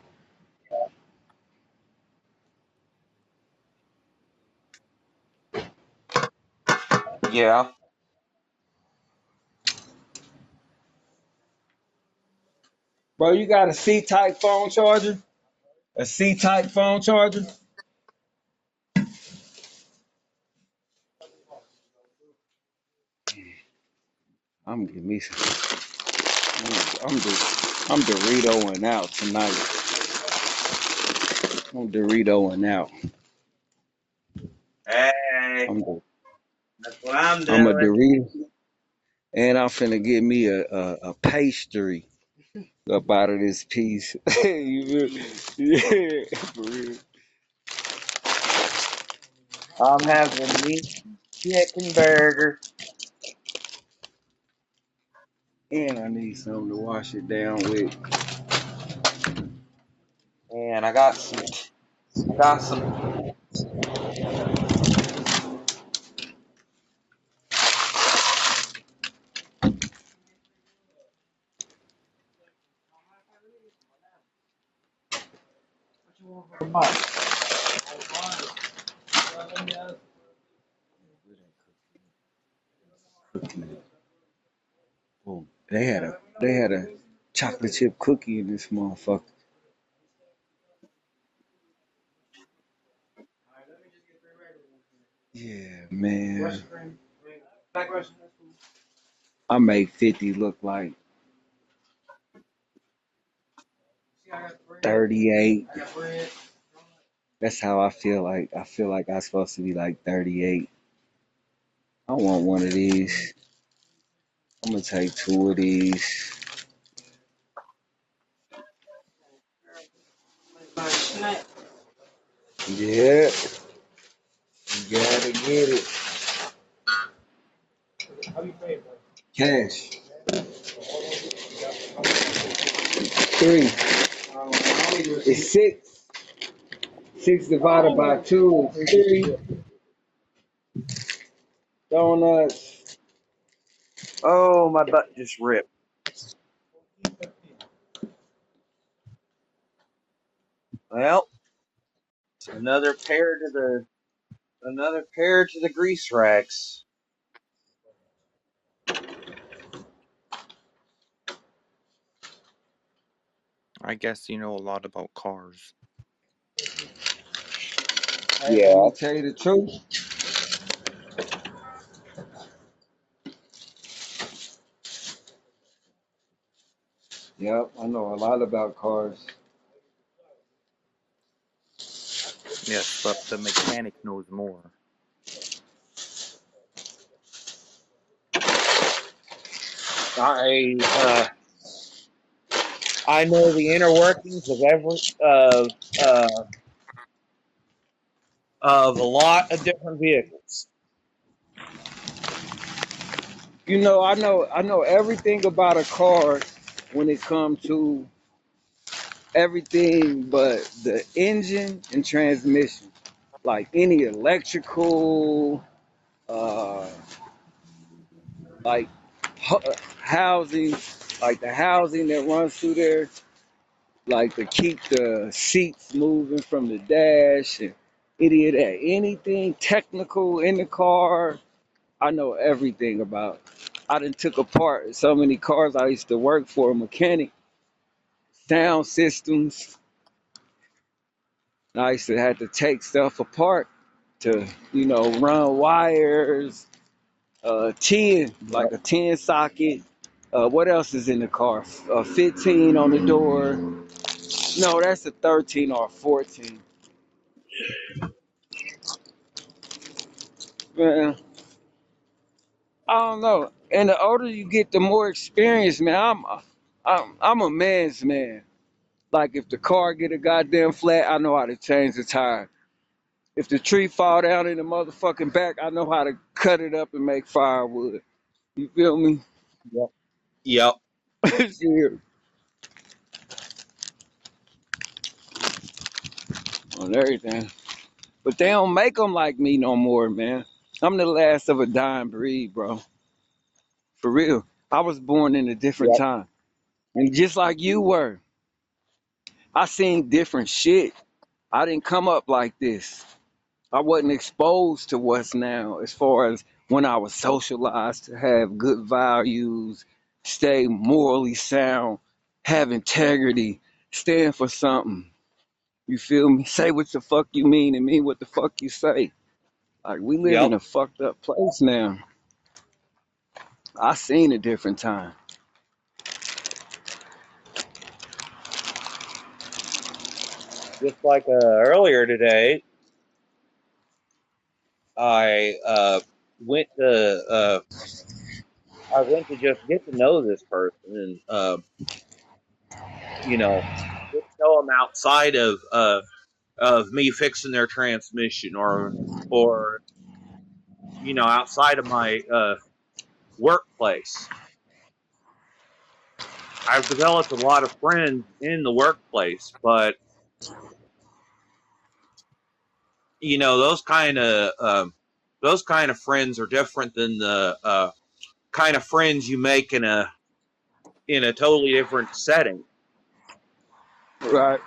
Yeah. Yeah. Bro, you got a C-type phone charger? A C-type phone charger? I'm gonna give me some. I'm Doritoing out tonight. I'm Doritoing out. Hey. That's what I'm doing. I'm a Dorito. And I'm finna get me a pastry up out of this piece. You feel me? Yeah, for real. I'm having a meat chicken burger. And I need something to wash it down with. And I got some. What you want for a bite? They had a chocolate chip cookie in this motherfucker. Yeah, man. I make 50 look like 38. That's how I feel like. I feel like I'm supposed to be like 38. I want one of these. I'm gonna take two of these. tonight. Yeah. You gotta get it. How do you pay it, bro? Cash. 3. It's 6. 6 divided by 2 is 3. Donuts. Oh, my butt just ripped. Well, another pair to the grease racks. I guess you know a lot about cars. Yeah, I'll tell you the truth. Yep, I know a lot about cars. Yes, but the mechanic knows more. I know the inner workings of a lot of different vehicles. You know, I know everything about a car when it comes to everything but the engine and transmission, like any electrical, like housing, like the housing that runs through there, like to keep the seats moving from the dash and any of that, anything technical in the car, I know everything about. I done took apart so many cars. I used to work for a mechanic. Sound systems. I used to have to take stuff apart to, you know, run wires, 10, like a 10 socket. What else is in the car? 15 on the door. No, that's a 13 or a 14. Man, I don't know. And the older you get, the more experience, man. I'm a man's man. Like if the car get a goddamn flat, I know how to change the tire. If the tree fall down in the motherfucking back, I know how to cut it up and make firewood. You feel me? Yep. Yeah. On everything. But they don't make them like me no more, man. I'm the last of a dying breed, bro. For real. I was born in a different time. And just like you were, I seen different shit. I didn't come up like this. I wasn't exposed to what's now as far as when I was socialized to have good values, stay morally sound, have integrity, stand for something. You feel me? Say what the fuck you mean and mean what the fuck you say. Like we live in a fucked up place now. I seen a different time. Just like earlier today, I went to just get to know this person and get to know them outside of me fixing their transmission or outside of my workplace. I've developed a lot of friends in the workplace, but you know, those kind of friends are different than the kind of friends you make in a totally different setting. Right.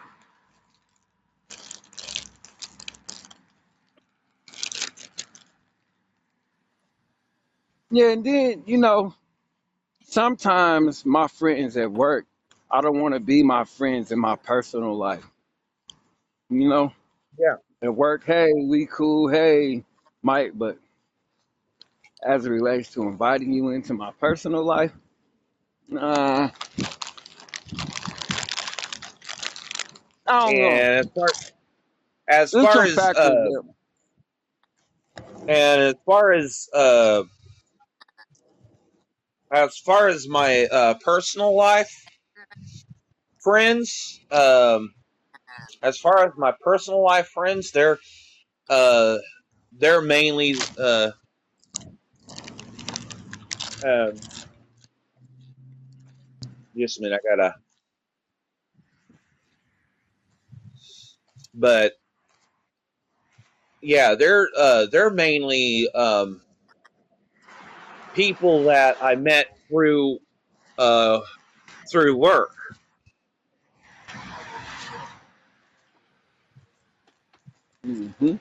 Yeah, and then, you know, sometimes my friends at work, I don't want to be my friends in my personal life. You know? Yeah. At work, hey, we cool, hey, Mike, but as it relates to inviting you into my personal life, I don't know. As far as my personal life, friends, As far as my personal life friends, they're mainly just a minute, I gotta. But yeah, they're mainly people that I met through through work. Mm-hmm.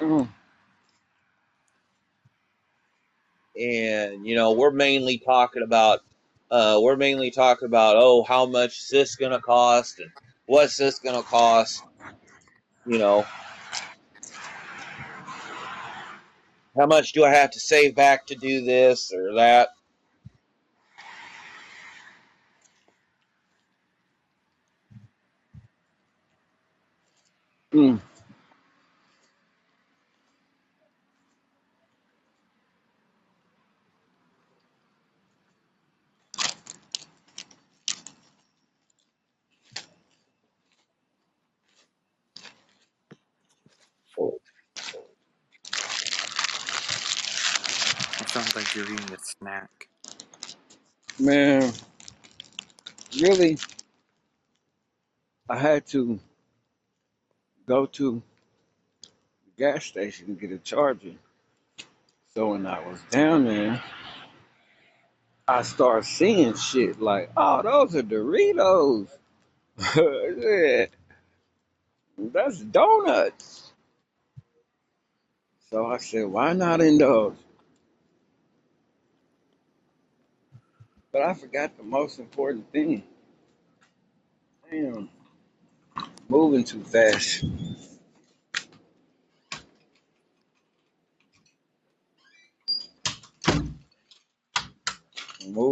Mm. And you know, we're mainly talking about, oh, how much is this gonna cost and what's this gonna cost? You know, how much do I have to save back to do this or that? Mm. It sounds like you're eating a snack. Man, really, I had to go to the gas station to get a charger. So when I was down there, I started seeing shit like, oh, those are Doritos. Yeah. That's donuts. So I said, why not indulge? But I forgot the most important thing. Damn. Moving too fast.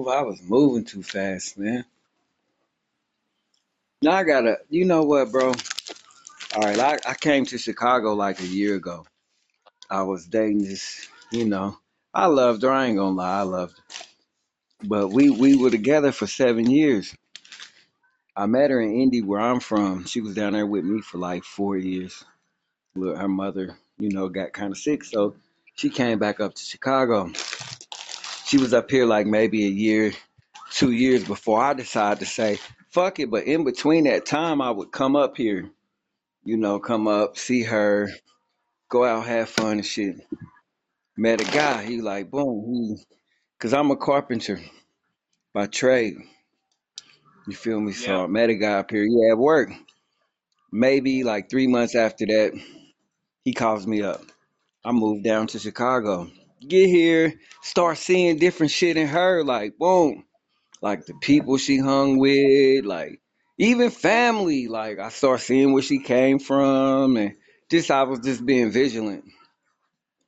I was moving too fast, man. Now I gotta, you know what, bro? All right, I came to Chicago like a year ago. I was dating this, you know, I loved her, I ain't gonna lie, I loved her. But we were together for 7 years. I met her in Indy, where I'm from. She was down there with me for like 4 years. Her mother, you know, got kind of sick, so she came back up to Chicago. She was up here like maybe a year, 2 years before I decided to say, fuck it. But in between that time, I would come up here, you know, come up, see her, go out, have fun and shit. Met a guy, he like, boom, because I'm a carpenter by trade. You feel me? Yeah. So I met a guy up here. Yeah, at work. Maybe like 3 months after that, he calls me up. I moved down to Chicago. Get here, start seeing different shit in her. Like, boom. Like the people she hung with, like even family. Like I start seeing where she came from and just I was just being vigilant.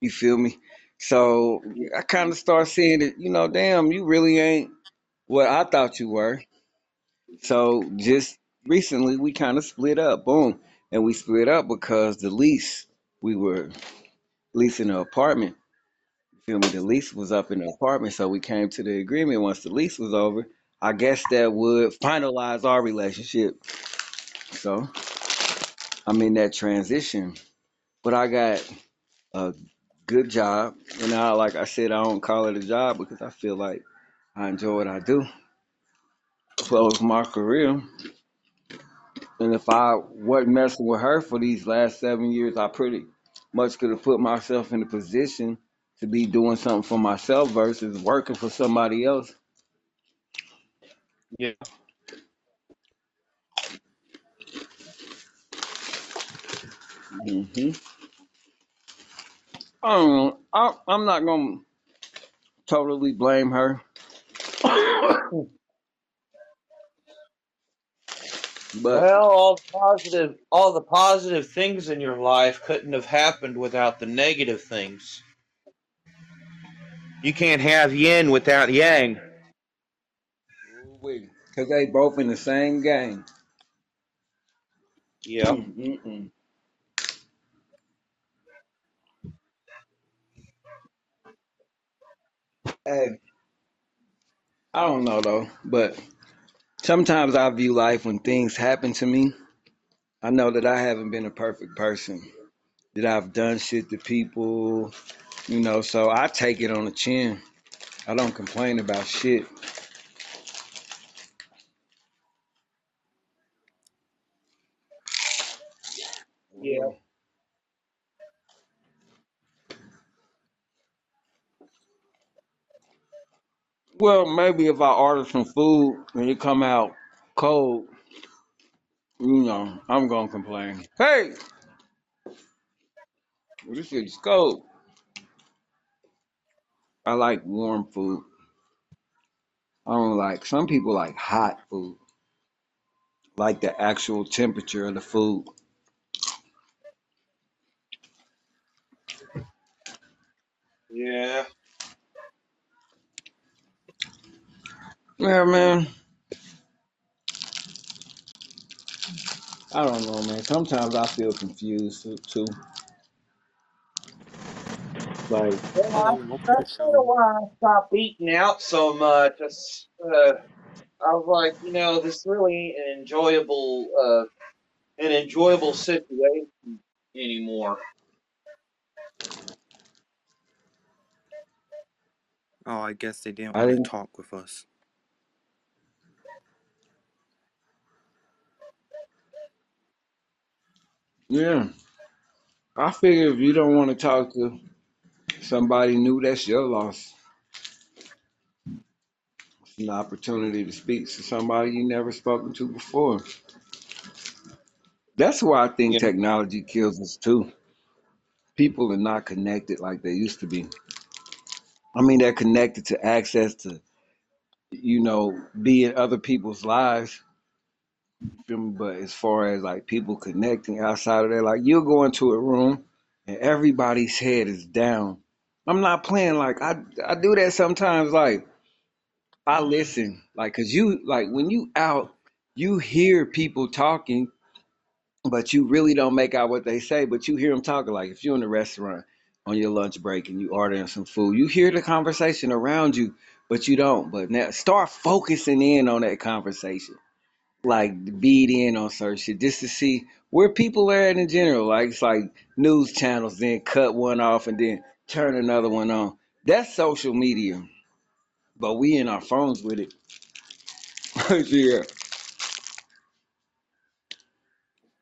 You feel me? So I kind of start seeing that, you know, damn, you really ain't what I thought you were. So just recently we kind of split up, boom. And we split up because the lease, we were leasing an apartment. You feel me? The lease was up in the apartment, so we came to the agreement once the lease was over. I guess that would finalize our relationship. So I'm in that transition. But I got a good job. And I, like I said, I don't call it a job because I feel like I enjoy what I do. Close my career, and if I wasn't messing with her for these last 7 years, I pretty much could have put myself in a position to be doing something for myself versus working for somebody else. Yeah. I don't know. I'm not gonna totally blame her. But, well, all the positive things in your life couldn't have happened without the negative things. You can't have yin without yang. Because they both in the same game. Yeah. Mm-mm-mm. Hey, I don't know though, but sometimes I view life when things happen to me. I know that I haven't been a perfect person, that I've done shit to people, you know, so I take it on the chin. I don't complain about shit. Yeah. Well, maybe if I order some food and it come out cold, you know, I'm gonna complain. Hey, this shit's cold. I like warm food. I don't like, some people like hot food, like the actual temperature of the food. Yeah. Yeah, man. I don't know, man. Sometimes I feel confused too. Like, that's why I stopped eating out so much. I was like, you know, this really ain't an enjoyable situation anymore. Oh, I guess they didn't want to talk with us. Yeah, I figure if you don't want to talk to somebody new, that's your loss. It's an opportunity to speak to somebody you never spoken to before. That's why I think technology kills us too. People are not connected like they used to be. I mean, they're connected to access to, you know, be in other people's lives. But as far as like people connecting outside of there, like you'll go into a room and everybody's head is down. I'm not playing. Like I do that sometimes. Like I listen, like, cause you, like when you out, you hear people talking, but you really don't make out what they say, but you hear them talking. Like if you're in a restaurant on your lunch break and you ordering some food, you hear the conversation around you, but you don't. But now start focusing in on that conversation, like bead in on certain shit just to see where people are at in general. Like it's like news channels, then cut one off and then turn another one on. That's social media, but we in our phones with it. Yeah.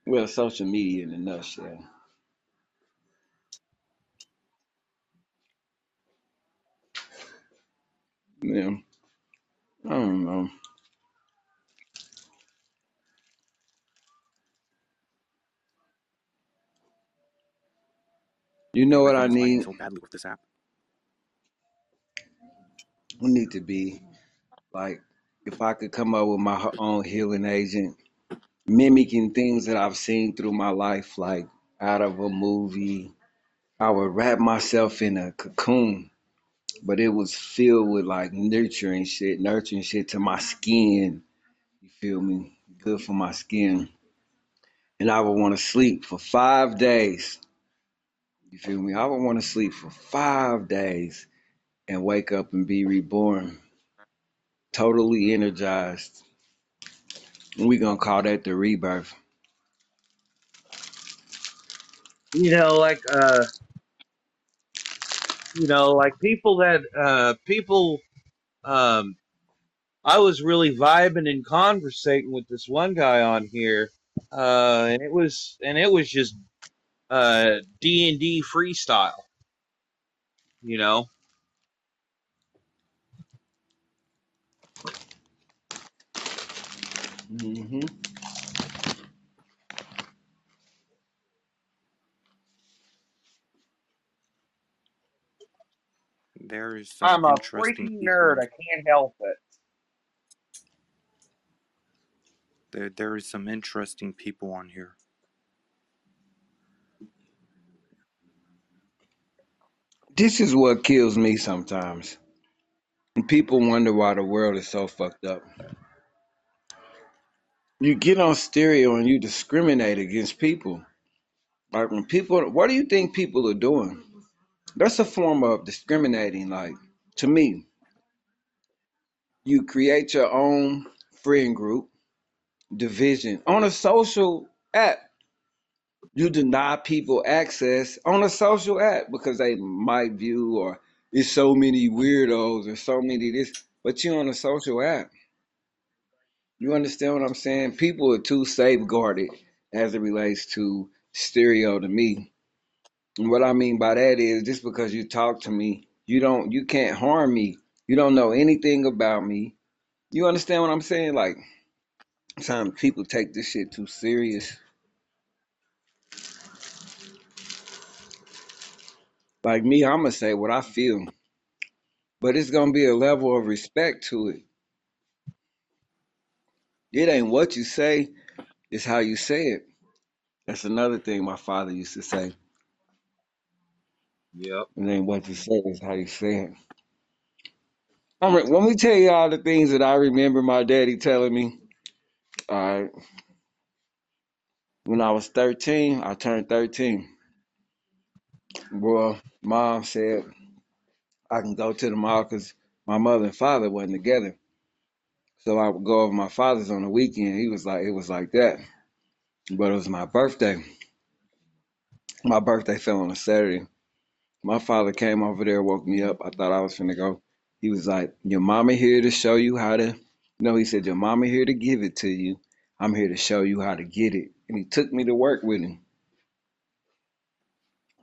Well, social media in a nutshell. Yeah, I don't know. You know what I need? So badly with this app. I need to be like, if I could come up with my own healing agent, mimicking things that I've seen through my life, like out of a movie, I would wrap myself in a cocoon, but it was filled with like nurturing shit to my skin. You feel me? Good for my skin. And I would want to sleep for 5 days. You feel me? I would want to sleep for 5 days and wake up and be reborn, totally energized. And we're going to call that the rebirth. You know, like people that, I was really vibing and conversating with this one guy on here. And it was just D&D freestyle, you know. There is some I'm a freaking nerd. I can't help it. There is some interesting people on here. This is what kills me sometimes. People wonder why the world is so fucked up. You get on Stereo and you discriminate against people. Like when people, what do you think people are doing? That's a form of discriminating, like, to me. You create your own friend group, division. On a social app, you deny people access on a social app because they might view or it's so many weirdos or so many this, but you're on a social app. You understand what I'm saying? People are too safeguarded as it relates to stereo to me. And what I mean by that is just because you talk to me, you can't harm me. You don't know anything about me. You understand what I'm saying? Like, sometimes people take this shit too serious. Like me, I'm going to say what I feel. But it's going to be a level of respect to it. It ain't what you say, it's how you say it. That's another thing my father used to say. Yep. It ain't what you say, it's how you say it. All right, let me tell you all the things that I remember my daddy telling me. All right. When I was 13, I turned 13. Well, mom said I can go to the mall because my mother and father wasn't together. So I would go over my father's on the weekend. It was like that. But it was my birthday. My birthday fell on a Saturday. My father came over there, woke me up. I thought I was finna go. He was like, your mama here to show you how to, no, he said, your mama here to give it to you. I'm here to show you how to get it. And he took me to work with him.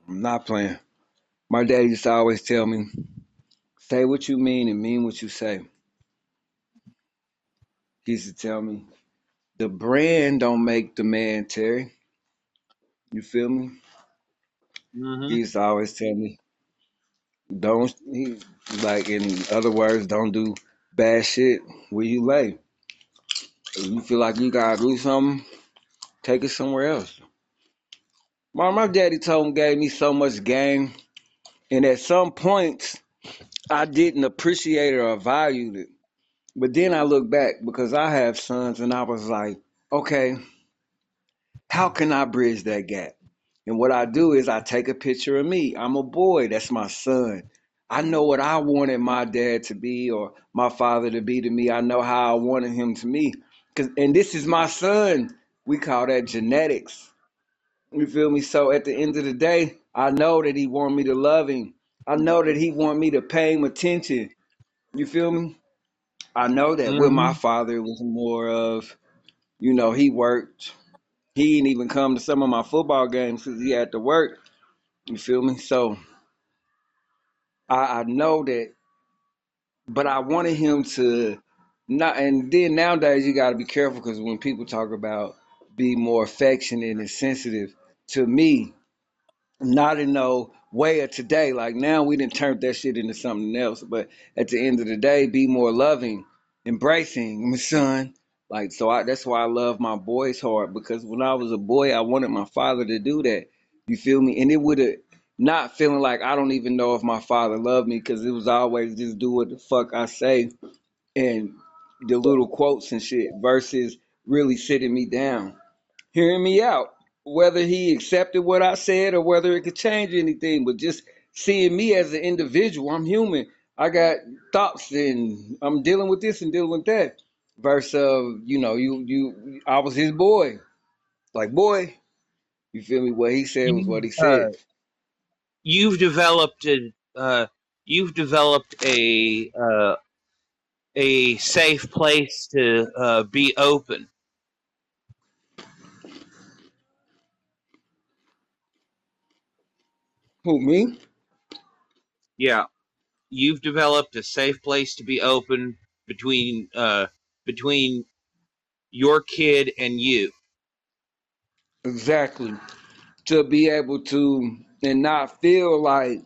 I'm not playing. My daddy used to always tell me, say what you mean and mean what you say. He used to tell me, the brand don't make the man, Terry. You feel me? Mm-hmm. He used to always tell me, don't, he, like in other words, don't do bad shit where you lay. If you feel like you gotta do something, take it somewhere else. My daddy told him, gave me so much game, and at some points, I didn't appreciate it or value it. But then I look back because I have sons, and I was like, okay, how can I bridge that gap? And what I do is I take a picture of me. I'm a boy. That's my son. I know what I wanted my dad to be or my father to be to me. I know how I wanted him to me. And this is my son. We call that genetics. You feel me? So at the end of the day, I know that he want me to love him. I know that he want me to pay him attention. You feel me? I know that with my father, it was more of, you know, he worked. He didn't even come to some of my football games because he had to work. You feel me? So I know that, but I wanted him to not. And then nowadays you got to be careful because when people talk about be more affectionate and sensitive to me, not in no way of today. Like now we done turned that shit into something else. But at the end of the day, be more loving, embracing, my son. Like, so that's why I love my boys hard, because when I was a boy, I wanted my father to do that. You feel me? And it would have not feeling like I don't even know if my father loved me, because it was always just do what the fuck I say and the little quotes and shit versus really sitting me down, hearing me out, whether he accepted what I said or whether it could change anything. But just seeing me as an individual, I'm human. I got thoughts and I'm dealing with this and dealing with that. Versus, you know, I was his boy, like boy, you feel me? What he said was what he said. You've developed a safe place to be open. Who, me? Yeah, you've developed a safe place to be open between your kid and you. Exactly. To be able to and not feel like,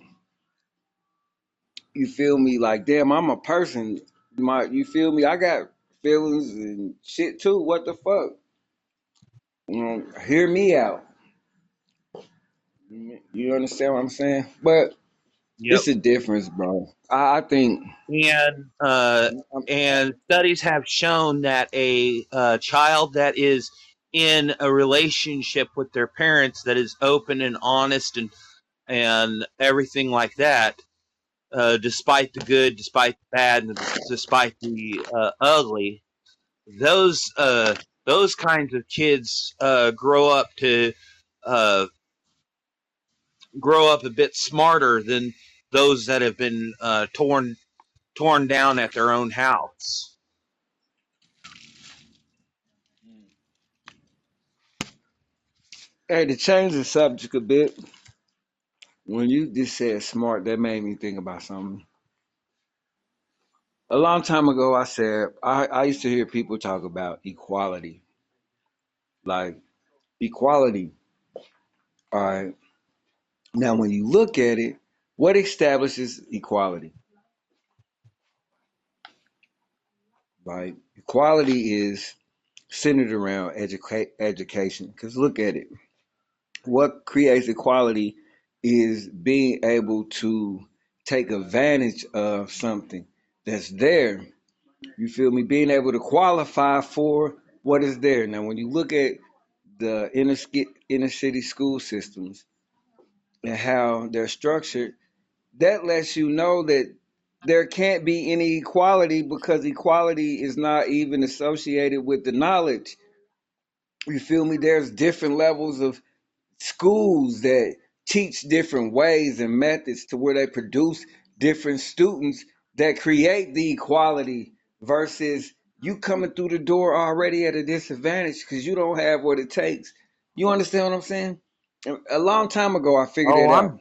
you feel me, like, damn, I'm a person. You feel me? I got feelings and shit too. What the fuck? You know, hear me out. You understand what I'm saying? But yep. It's a difference, bro. I think, and studies have shown that a child that is in a relationship with their parents that is open and honest and everything like that despite the good, despite the bad, and despite the ugly, those kinds of kids grow up to grow up a bit smarter than those that have been torn down at their own house. Hey, to change the subject a bit, when you just said smart, that made me think about something. A long time ago, I said, I used to hear people talk about equality. Like, equality. All right. Now, when you look at it, what establishes equality? Right? Equality is centered around education. Because look at it. What creates equality is being able to take advantage of something that's there. You feel me? Being able to qualify for what is there. Now, when you look at the inner city school systems and how they're structured, that lets you know that there can't be any equality, because equality is not even associated with the knowledge. You feel me? There's different levels of schools that teach different ways and methods to where they produce different students that create the equality, versus you coming through the door already at a disadvantage because you don't have what it takes. You understand what I'm saying? A long time ago, I figured it out.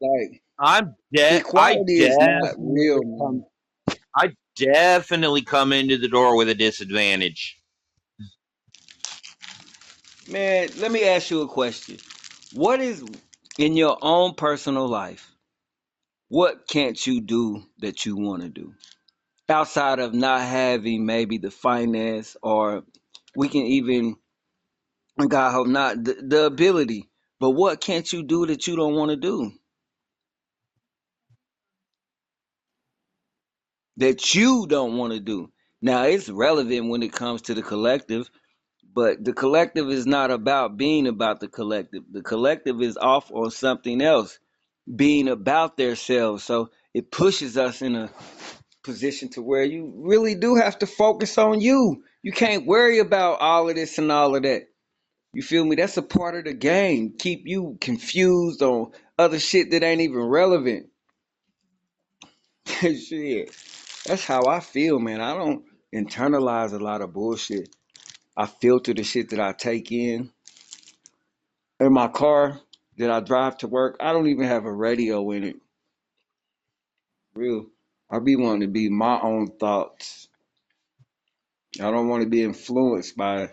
Like, I'm equality is not real. I definitely come into the door with a disadvantage. Man, let me ask you a question. What is... in your own personal life, what can't you do that you want to do? Outside of not having maybe the finance, or we can even, God hope not, the ability. But what can't you do that you don't want to do? That you don't want to do. Now, it's relevant when it comes to the collective. But the collective is not about being about the collective. The collective is off on something else, being about themselves. So it pushes us in a position to where you really do have to focus on you. You can't worry about all of this and all of that. You feel me? That's a part of the game. Keep you confused on other shit that ain't even relevant. Shit. That's how I feel, man. I don't internalize a lot of bullshit. I filter the shit that I take in my car that I drive to work. I don't even have a radio in it. Real. I be wanting to be my own thoughts. I don't want to be influenced by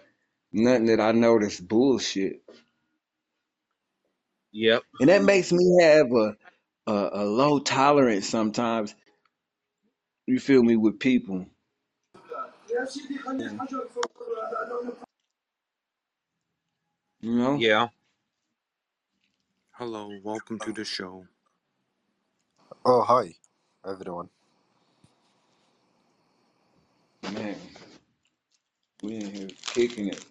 nothing that I know that's bullshit. Yep. And that makes me have a low tolerance sometimes. You feel me? With people. You know? Yeah. Hello, welcome to the show. Oh, hi, everyone. Man, we in here kicking it.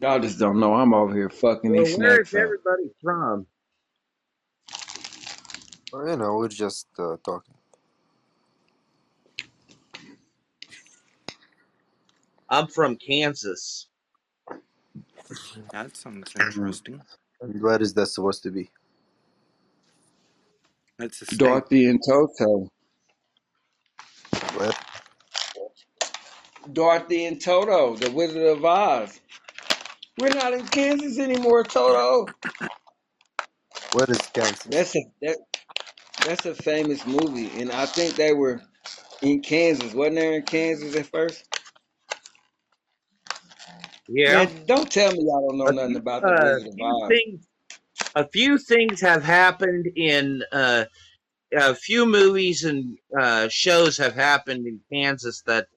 Y'all just don't know I'm over here fucking these snacks. Where is everybody from? Well, you know, we're just talking. I'm from Kansas. That sounds interesting. And where is that supposed to be? That's a Dorothy and Toto. What? Dorothy and Toto, the Wizard of Oz. We're not in Kansas anymore, Toto. What is Kansas? That's a famous movie, and I think they were in Kansas. Wasn't they in Kansas at first? Yeah. Man, don't tell me I don't know nothing about the Wizard of Oz. A few things have happened in a few movies and shows have happened in Kansas that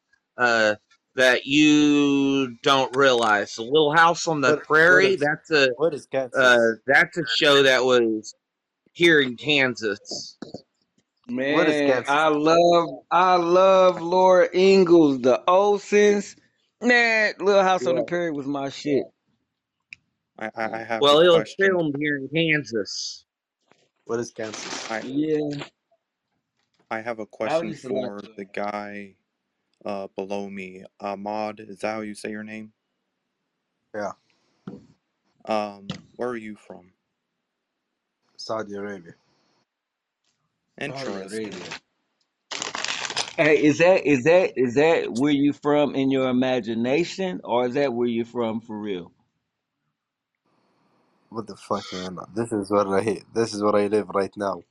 that you don't realize. The Little House on the Prairie. That's a show that was here in Kansas. Man, what is Kansas? I love Laura Ingalls, the Olsons. Nah, Little House on the Prairie was my shit. I have. Well, it was filmed here in Kansas. What is Kansas? I have a question for the guy below me. Ahmad, is that how you say your name? Yeah. Where are you from? Saudi Arabia. Interesting. Saudi Arabia. Hey, is that where you from in your imagination, or is that where you from for real? What the fuck, man? This is what I hate. This is what I live right now.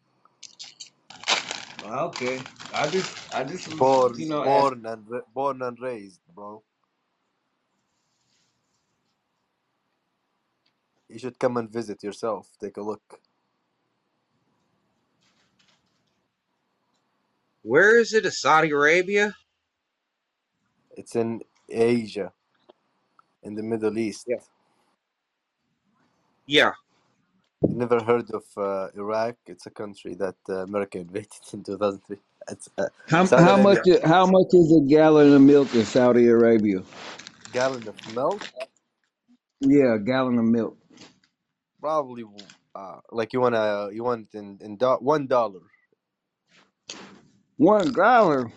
Okay, I just born, you know, born and raised, bro. You should come and visit yourself. Take a look. Where is it? Saudi Arabia? It's in Asia, in the Middle East. Yeah. Yeah. Never heard of Iraq? It's a country that America invaded in 2003. It's, how much is a gallon of milk in Saudi Arabia? Gallon of milk? Yeah, a gallon of milk. Probably, like you want in $1. $1,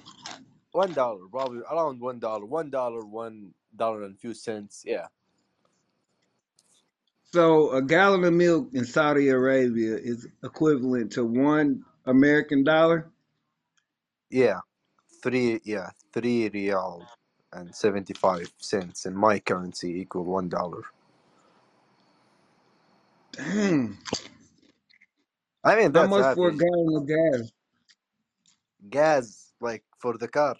probably around $1 and a few cents, yeah. So a gallon of milk in Saudi Arabia is equivalent to $1 American. Yeah, $3.75 in my currency equal $1. Damn. I mean, that's how much happy. For a gallon of gas? Gas, like for the car.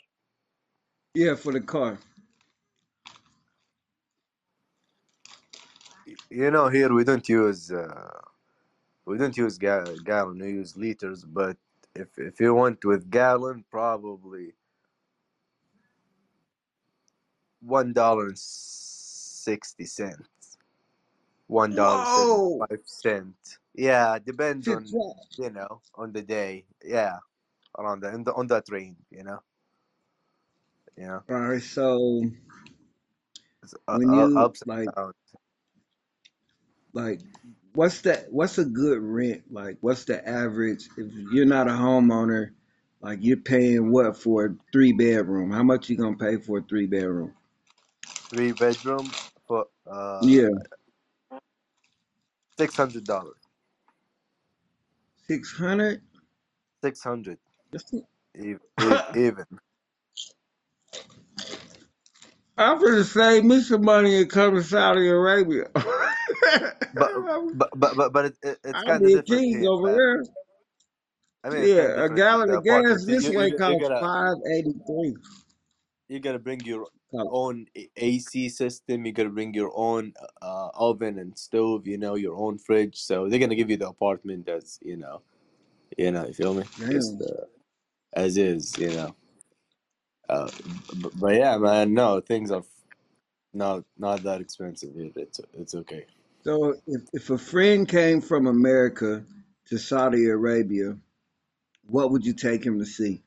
Yeah, for the car. You know, here we don't use gallon. We use liters. But if you went with gallon, probably $1.60, $1.75. Yeah, depends on on the day. Yeah, around on that range. Yeah. All right, so when you ups and downs. Like, what's a good rent? Like, what's the average? If you're not a homeowner, like, you're paying what for a 3-bedroom? How much you gonna pay for a 3-bedroom? 3-bedroom for $600. 600? 600. Even. I'm gonna save me some money and come to Saudi Arabia. but it's kind of different. Kings over there. I mean, a gallon of gas this way costs $5.83. You gotta bring your own AC system. You gotta bring your own oven and stove. You know, your own fridge. So they're gonna give you the apartment that's you feel me? Just, as is, but yeah, man, no, things are not that expensive here. It's okay. So if a friend came from America to Saudi Arabia, what would you take him to see?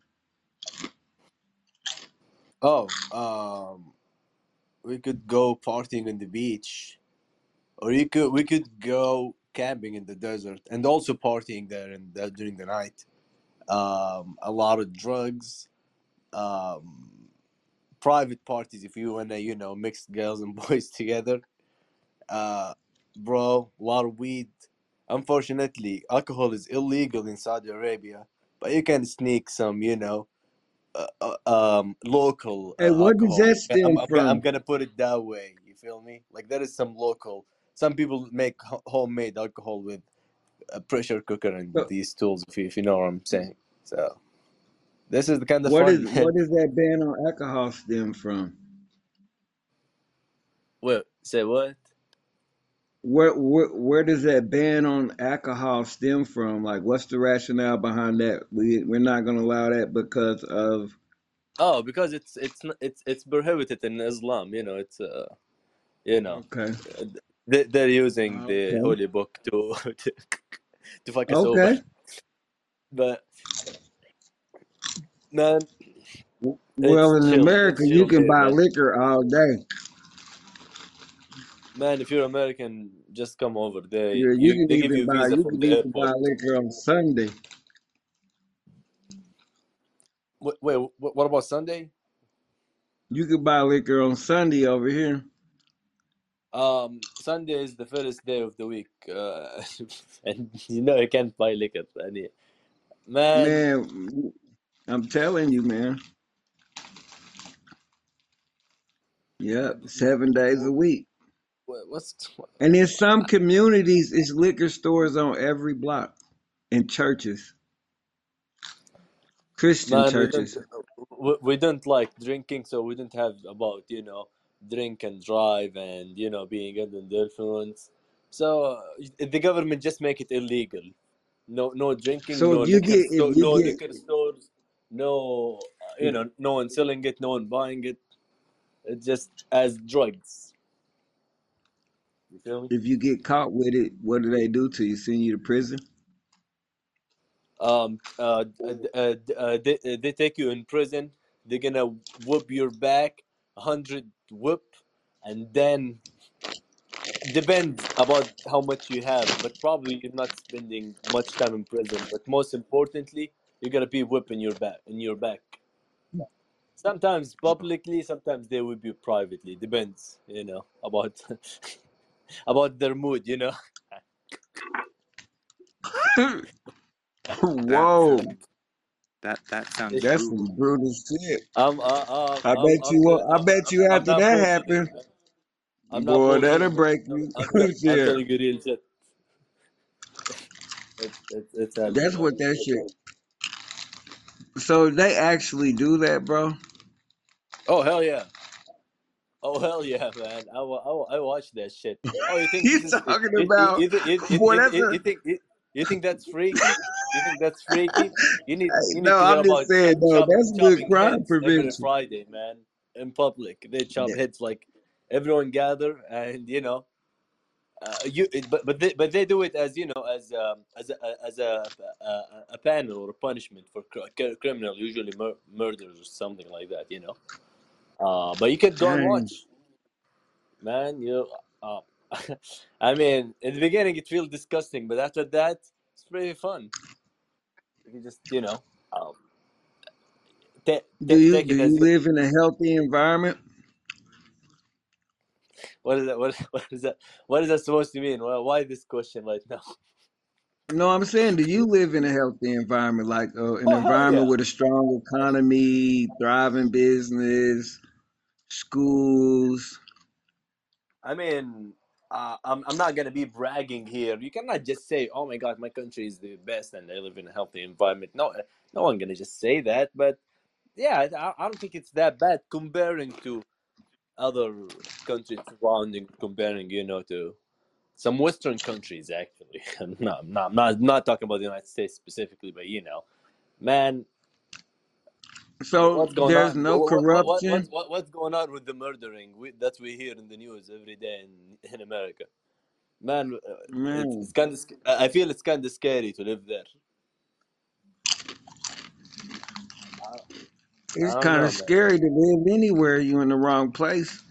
We could go partying on the beach, or we could go camping in the desert and also partying there and during the night. A lot of drugs, private parties if you wanna mix girls and boys together. Bro, a lot of weed. Unfortunately, alcohol is illegal in Saudi Arabia, but you can sneak some, local. Hey, what does that stand for? I'm gonna put it that way. You feel me? Like, there is some local. Some people make homemade alcohol with a pressure cooker and these tools. If you know what I'm saying. So, this is the kind of what is that ban on alcohol stem from? Well, say what? Where does that ban on alcohol stem from? Like, what's the rationale behind that? We're not going to allow that because of because it's prohibited in Islam. Okay. They're using the holy book to fuck us over. But man, well, in America, you can buy liquor all day. Man, if you're American, just come over. They can even buy liquor on Sunday. Wait, what about Sunday? You could buy liquor on Sunday over here. Sunday is the first day of the week, and you can't buy liquor. Man, I'm telling you, man. Yep, 7 days a week. And in some communities, it's liquor stores on every block, and churches, Christian churches. We don't like drinking, so we don't have about drink and drive and being under the influence. So the government just make it illegal. No drinking. No liquor stores. No, no one selling it. No one buying it. It's just as drugs. You feel me? If you get caught with it, what do they do to you? Send you to prison? They take you in prison. They're gonna whoop your back 100 whoop, and then depends about how much you have. But probably you're not spending much time in prison. But most importantly, you're gonna be whipping your back. Sometimes publicly, sometimes they will be privately. Depends, about about their mood, Whoa, that sounds. That's brutal. Some brutal shit. I bet you after that happened, boy, that'll break you. I'm telling you real shit. That's what that shit. So they actually do that, bro? Oh, hell yeah. Oh, hell yeah, man. I watch that shit. Oh, you think he's talking about whatever? You think that's freaky? You think that's freaky? That's good crime prevention. Friday, man, in public. They chop heads, like, everyone gather and, But they do it as a panel or a punishment for criminal, usually murders or something like that, but you can go and watch, man. I mean, in the beginning it feels disgusting, but after that it's pretty fun. You just do you live in a healthy environment? What is that supposed to mean? Why this question right now? No, I'm saying, do you live in a healthy environment, like an environment with a strong economy, thriving business, schools? I mean, I'm not gonna be bragging here. You cannot just say, "Oh my God, my country is the best, and I live in a healthy environment." No one's gonna just say that. But yeah, I don't think it's that bad comparing to other countries comparing, to some Western countries, actually. I'm not talking about the United States specifically, but, man. So there's no corruption? What's going on with the murdering that we hear in the news every day in America? Man. It's kind of, I feel it's kind of scary to live there. It's kind of scary to live anywhere. You're in the wrong place.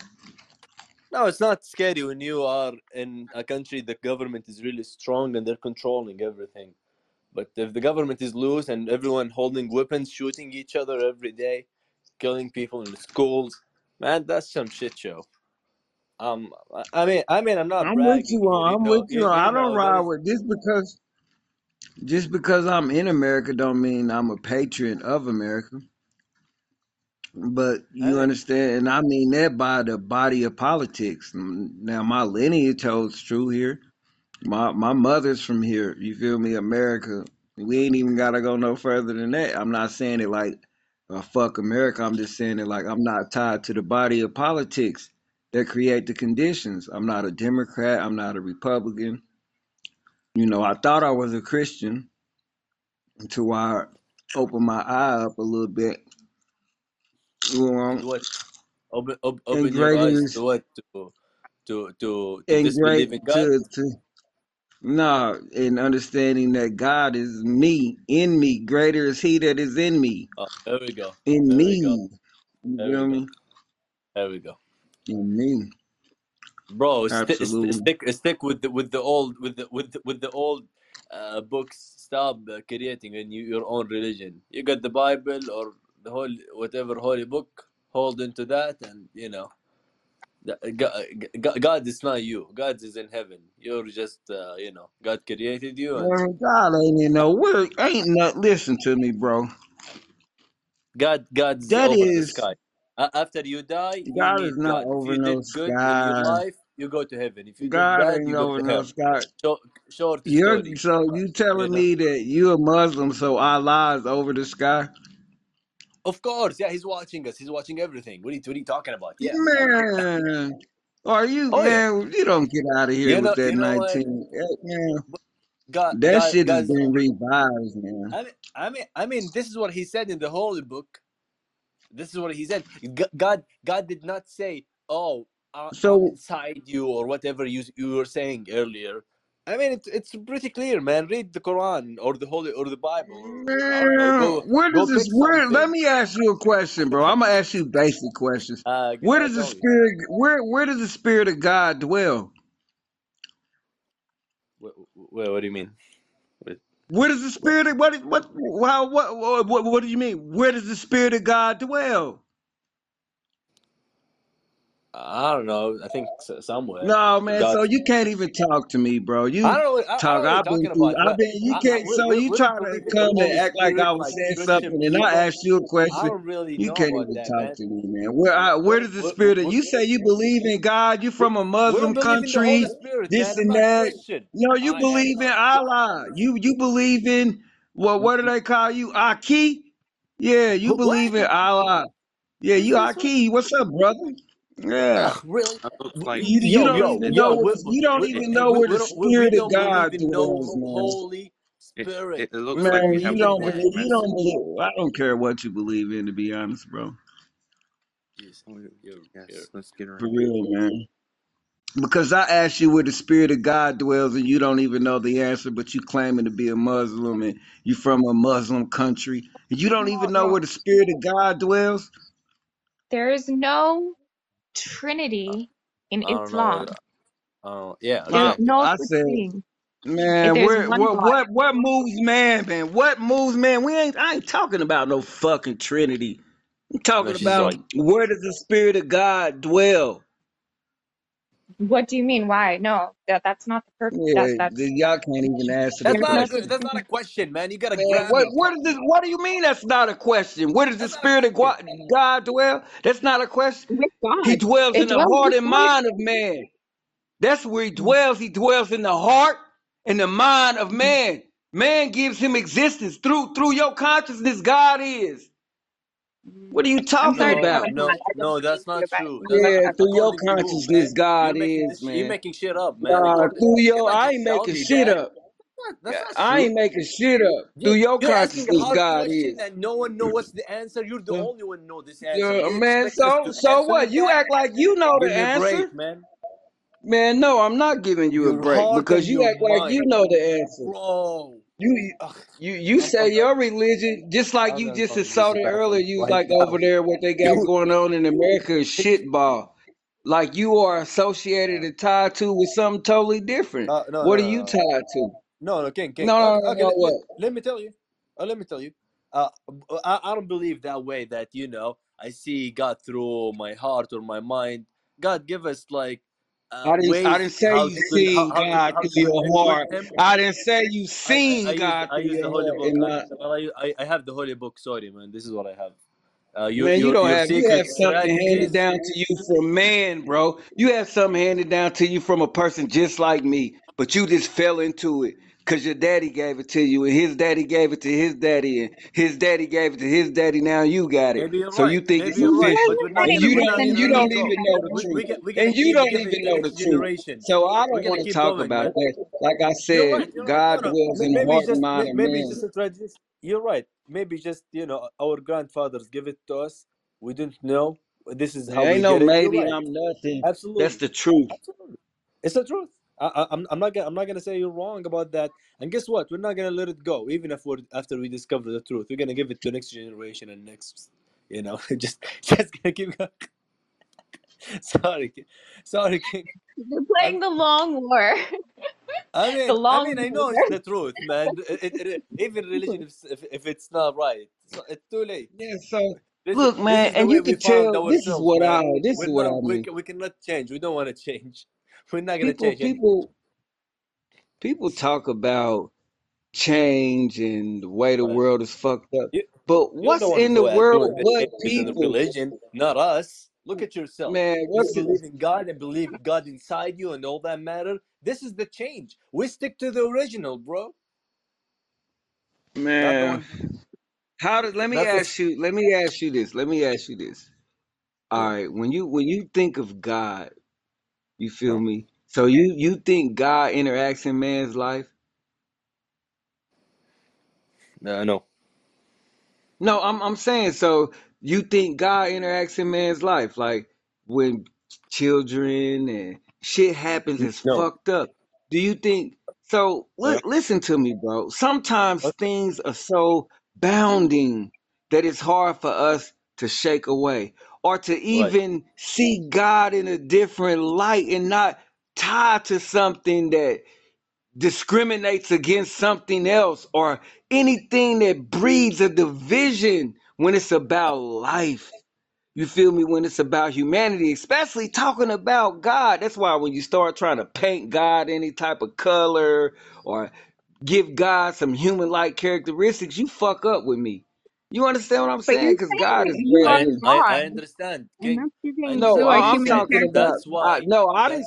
No, it's not scary when you are in a country the government is really strong and they're controlling everything. But if the government is loose and everyone holding weapons, shooting each other every day, killing people in the schools, man, that's some shit show. I mean, I'm not. I'm with you. I'm with you. I don't ride with this because just because I'm in America don't mean I'm a patron of America. But you understand, and I mean that by the body of politics. Now, my lineage holds true here. My mother's from here. You feel me, America? We ain't even got to go no further than that. I'm not saying it like, fuck America. I'm just saying it like I'm not tied to the body of politics that create the conditions. I'm not a Democrat. I'm not a Republican. I thought I was a Christian until I opened my eye up a little bit. What? Open your eyes to what? To disbelieve in God? No, in understanding that God is me, in me. Greater is he that is in me. Oh, there we go. In me. You know what I mean? There we go. In me. Bro, stick with the old books. Stop creating a new, your own religion. You got the Bible or the whatever holy book. Hold into that, and you know, God is not you. God is in heaven. You're just, you know, God created you. And God ain't in no word. Ain't nothing. Listen to me, bro. God's that over is, the sky. After you die, God is not God. Over if you no did good sky. In your life, you go to heaven. If you God did bad, you go to no heaven. Short story. So you telling me that you're a Muslim, so Allah is over the sky? Of course, yeah. He's watching us. He's watching everything. What are you talking about? Yeah, man. Are you? Oh, man, yeah. You don't get out of here with that 19. Man. God, that God, shit has been revised, man. I mean, this is what he said in the Holy Book. This is what he said. God did not say, "Oh, I'm inside you" or whatever you were saying earlier. I mean, it's pretty clear, man. Read the Quran or the Holy or the Bible. Where? Let me ask you a question, bro. I'm gonna ask you basic questions. Where does the spirit? Where does the spirit of God dwell? What do you mean? Where does the spirit? Of, what do you mean? Where does the spirit of God dwell? I don't know. I think somewhere. No, man. God. So you can't even talk to me, bro. You I don't know what, I talk. I've been. I've been. You can't. So you trying to come and act like I was saying something, and I asked you a question. I don't really you know can't even that, talk man. To me, man. Where does the spirit? You say you believe in God. You from a Muslim country. Spirit, this man, and that. Christian. No, you believe in Allah. You believe in what do they call you? Aki? Yeah, you believe in Allah. Yeah, you Aki. What's up, brother? Yeah, really? You don't even know where the spirit of God dwells, man. Holy Spirit. It looks man, like you don't believe. I don't care what you believe in, to be honest, bro. Yes, let's get around. For real, man. Because I asked you where the spirit of God dwells, and you don't even know the answer, but you claiming to be a Muslim, and you from a Muslim country, and you don't even know where the spirit of God dwells. There is no Trinity in Islam. Oh yeah, exactly. No, I said, man, what moves man, man? What moves man? I ain't talking about no fucking Trinity. I'm talking about where does the spirit of God dwell? What do you mean? Why? No, that's not the purpose. Yeah, that's y'all can't even answer. That's not a question, man. You gotta. Man, what do you mean? That's not a question. Where does the spirit of God dwell? That's not a question. He dwells in the heart and mind of man. That's where he dwells. He dwells in the heart and the mind of man. Man gives him existence through your consciousness. God is. What are you talking about? No, that's not true. Yeah, through your consciousness, God is, man. You're making shit up, man. I ain't making shit up. I ain't making shit up. Through your consciousness, God is. And no one knows what's the answer. You're the only one know this answer, man. So what? You act like you know the answer, man. Man, no, I'm not giving you a break because you act like you know the answer, bro. You say your religion, just like you just assaulted earlier, you like over there what they got going on in America is shitball. Like you are associated and tied to with something totally different. What are you tied to? No, King. Let me tell you. I don't believe that way that, you know, I see God through my heart or my mind. God give us like, I didn't say you seen God through your heart. I didn't say you seen God through your heart. I have the Holy Book. Sorry, man. This is what I have. You have something handed down to you from man, bro. You have something handed down to you from a person just like me, but you just fell into it because your daddy gave it to you, and his daddy gave it to his daddy, and his daddy gave it to his daddy. Now you got it. So you think it's official. You don't even know the truth. And you don't even know the truth. So I don't want to talk about that. Like I said, God dwells in the heart and mind of man. You're right. Maybe just, you know, our grandfathers give it to us. We didn't know. This is how we get it. Ain't no maybe, I'm nothing. Absolutely. That's the truth. Absolutely. It's the truth. I'm not gonna say you're wrong about that. And guess what? We're not gonna let it go. Even if after we discover the truth, we're gonna give it to next generation and next. You know, just gonna keep going. Sorry. You're playing the long war. I mean, I know it's the truth, man. Even religion, if it's not right, so it's too late. Yeah. So look, man, and you can tell this is what I. This is what I mean. We cannot change. We don't want to change. We're not gonna change. People talk about change and the way the world is fucked up. But what's in the world? What people? Religion, not us. Look at yourself, man. You believe in God and believe God inside you and all that matter. This is the change. We stick to the original, bro. Man, Let me ask you this. All right, when you think of God, you feel me? So you think God interacts in man's life? No. No, I'm saying so. You think God interacts in man's life, like when children and shit happens, it's fucked up. Do you think so? Listen to me, bro. Sometimes things are so bounding that it's hard for us to shake away or to even see God in a different light and not tied to something that discriminates against something else or anything that breeds a division. When it's about life, you feel me? When it's about humanity, especially talking about God. That's why when you start trying to paint God any type of color or give God some human-like characteristics, you fuck up with me. You understand what I'm saying? Because God is real. I understand. I didn't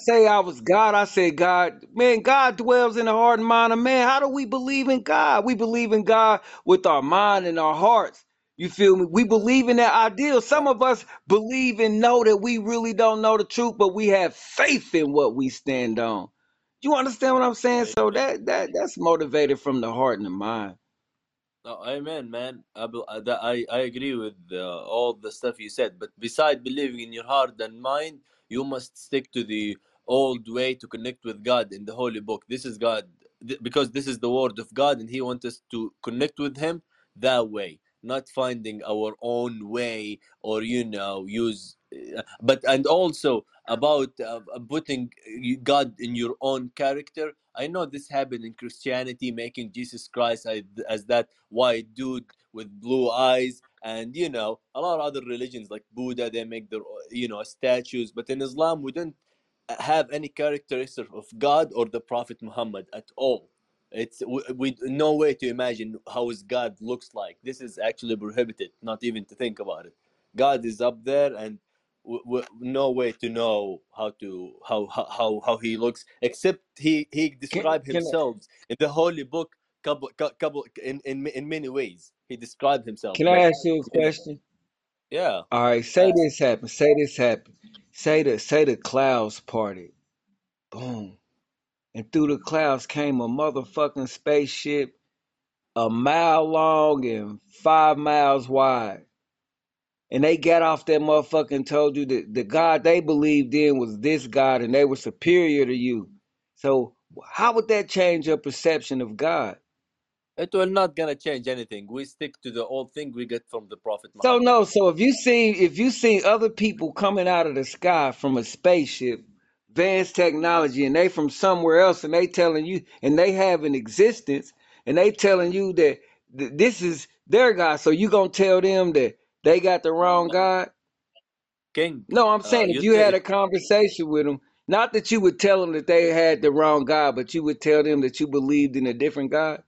say I was God. I said God. Man, God dwells in the heart and mind of man. How do we believe in God? We believe in God with our mind and our hearts. You feel me? We believe in that ideal. Some of us believe and know that we really don't know the truth, but we have faith in what we stand on. You understand what I'm saying? So that's motivated from the heart and the mind. Oh, amen, man. I agree with all the stuff you said. But besides believing in your heart and mind, you must stick to the old way to connect with God in the Holy Book. This is God, because this is the Word of God, and He wants us to connect with Him that way. Not finding our own way or and also about putting God in your own character. I know this happened in Christianity, making Jesus Christ as that white dude with blue eyes, and a lot of other religions like Buddha, they make their statues. But in Islam, we don't have any characteristics of God or the Prophet Muhammad at all. It's we no way to imagine how his God looks like. This is actually prohibited, not even to think about it. God is up there, and no way to know how he looks, except he described himself in the Holy Book. In many ways, he described himself. Can I ask you a question? Yeah. All right. Say this happened. Say the clouds parted. Boom. And through the clouds came a motherfucking spaceship, 1 mile long and 5 miles wide. And they got off that motherfucker and told you that the God they believed in was this God and they were superior to you. So how would that change your perception of God? It will not gonna change anything. We stick to the old thing we get from the Prophet Muhammad. So if you see other people coming out of the sky from a spaceship, advanced technology, and they from somewhere else, and they telling you, and they have an existence, and they telling you that this is their God. So you gonna tell them that they got the wrong God? King. No, I'm saying if you had a conversation with them, not that you would tell them that they had the wrong God, but you would tell them that you believed in a different God.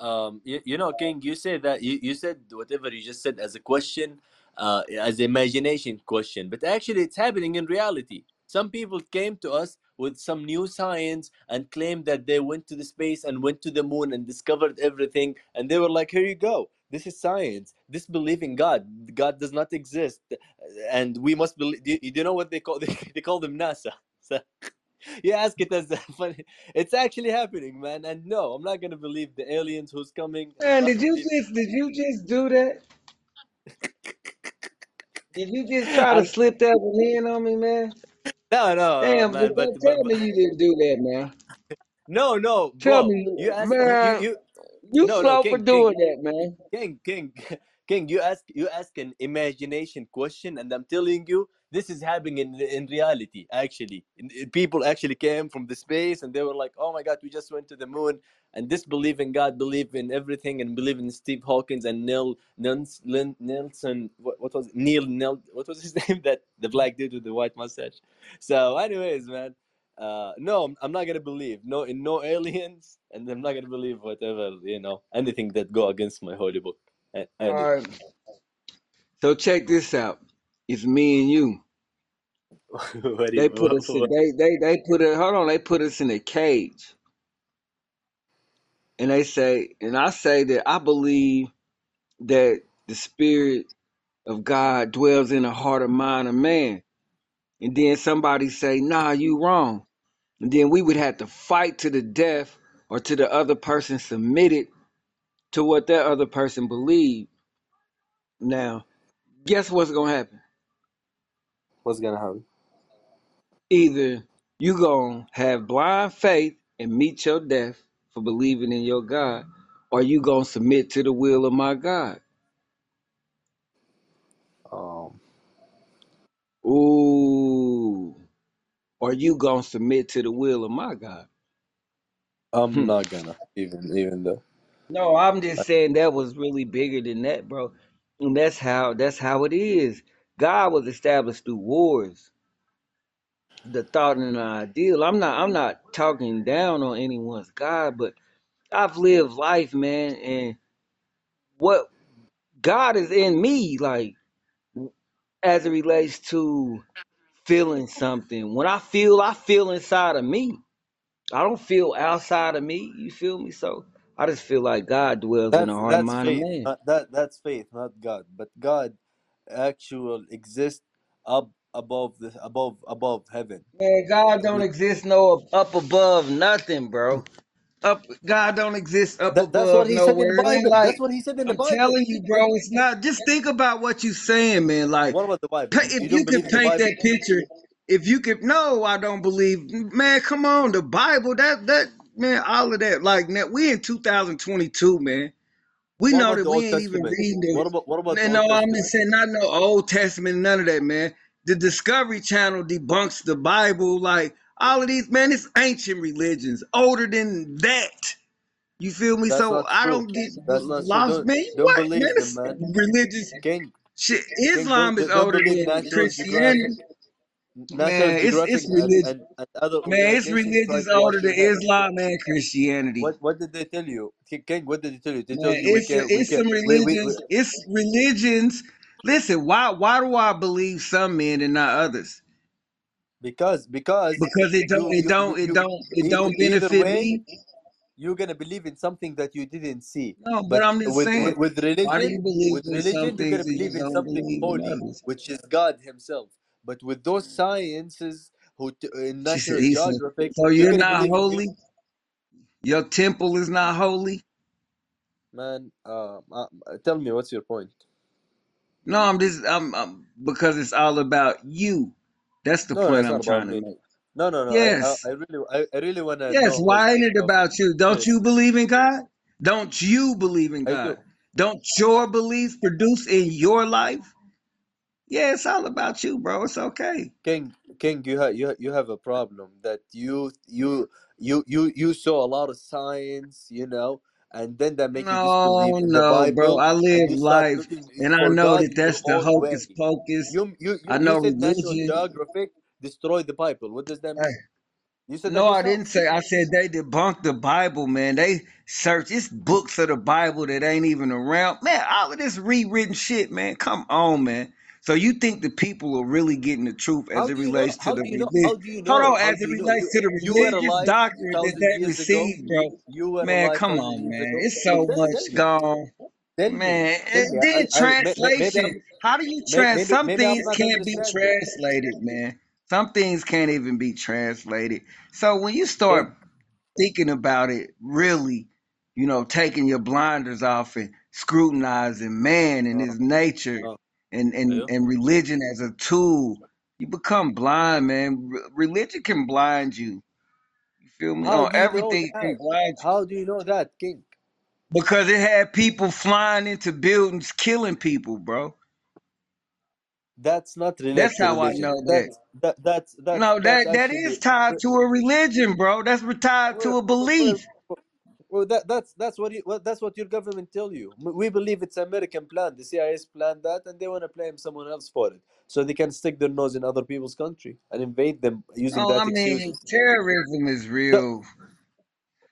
King, you said that you said whatever you just said as a question, as imagination question, but actually it's happening in reality. Some people came to us with some new science and claimed that they went to the space and went to the moon and discovered everything. And they were like, here you go. This is science. This belief in God. God does not exist. And we must believe. You know what they call them? They call them NASA. So you ask it as funny. It's actually happening, man. And no, I'm not going to believe the aliens who's coming. Man, did you just do that? Did you just try to slip that one in on me, man? No, damn, man, but tell me you didn't do that, man. No, tell bro, me, you asked, man. You no, slow no, King, for doing King, that, man. King, you ask an imagination question, and I'm telling you this is happening in reality, actually. People actually came from the space and they were like, oh my God, we just went to the moon. And this belief in God, belief in everything, and belief in Steve Hawkins and Neil Nelson, what was his name? That the black dude with the white mustache. So anyways, man, no, I'm not going to believe in no aliens, and I'm not going to believe whatever, anything that go against my holy book. All right. So check this out. It's me and you. They put us in a cage. And they say, and I say that I believe that the spirit of God dwells in the heart and mind of man. And then somebody say, nah, you wrong. And then we would have to fight to the death, or to the other person submitted to what that other person believed. Now, guess what's going to happen? What's going to happen? Either you're going to have blind faith and meet your death for believing in your God, or you're going to submit to the will of my God. Ooh. Or you going to submit to the will of my God. I'm not going to, even though. No, I'm just saying that was really bigger than that, bro. And that's how it is. God was established through wars. The thought and the ideal. I'm not talking down on anyone's God, but I've lived life, man, and what God is in me, like, as it relates to feeling something. When I feel inside of me. I don't feel outside of me, you feel me? So I just feel like God dwells in the heart and mind of man. That's faith, not God. But God actually exists up above heaven. Man, God don't exist up above nothing, bro. God don't exist up above. That's what he said in the Bible. That's what he said in the Bible. I'm telling you, bro, it's not. Just think about what you're saying, man. Like, what about the Bible? If you could paint that picture, if you could, no, I don't believe. Man, come on, the Bible. That. Man, all of that, like, now, we in 2022, man. We know that we ain't even reading it. What about and no, I'm just saying, not no Old Testament, none of that, man. The Discovery Channel debunks the Bible, like, all of these, man, it's ancient religions, older than that. You feel me? So I don't get lost, man. What? Man, it's religious shit. Islam is older than Christianity. Man, it's religion. Man, it's religious older than Islam and Christianity. What did they tell you, King? What did they tell you? It's some religions. It's religions. Listen, why do I believe some men and not others? Because it don't benefit me. You're gonna believe in something that you didn't see. No, but I'm just saying. With religion, you're gonna believe in something holy, which is God Himself. But with those sciences, who in National Geographic, so you're not holy. Your temple is not holy, man. Tell me, what's your point? No, I'm because it's all about you. That's the point I'm trying to make. No. Yes, I really want to. Yes, why ain't it about you? Don't you believe in God? Don't you believe in God? Don't your beliefs produce in your life? Yeah, it's all about you, bro. It's okay. King, you have a problem that you saw a lot of science, and then that makes you disbelieve in the Bible. Bro. I live life, and I know that's the hocus pocus. I know religion. National Geographic destroyed the Bible. What does that mean? You said no, I didn't say. I said they debunked the Bible, man. They search. It's books of the Bible that ain't even around, man. All of this rewritten shit, man. Come on, man. So you think the people are really getting the truth as it relates to the religion? Hold on, as it relates to the religious doctrine that received, bro. Man, come on, man. It's so much gone. Man, and then translation. How do you translate? Some things can't be translated, man. Some things can't even be translated. So when you start thinking about it, really, taking your blinders off and scrutinizing man and his nature, and religion as a tool, you become blind, man. Religion can blind you. You feel me? Everything can blind you. How do you know that, King? Because it had people flying into buildings, killing people, bro. That's not religion. That's how I know that. That is tied to a religion, bro. That's tied to a belief. Well, that's what your government tell you. We believe it's American plan. The CIA's planned that, and they want to blame someone else for it, so they can stick their nose in other people's country and invade them using that excuse. I mean, terrorism is real.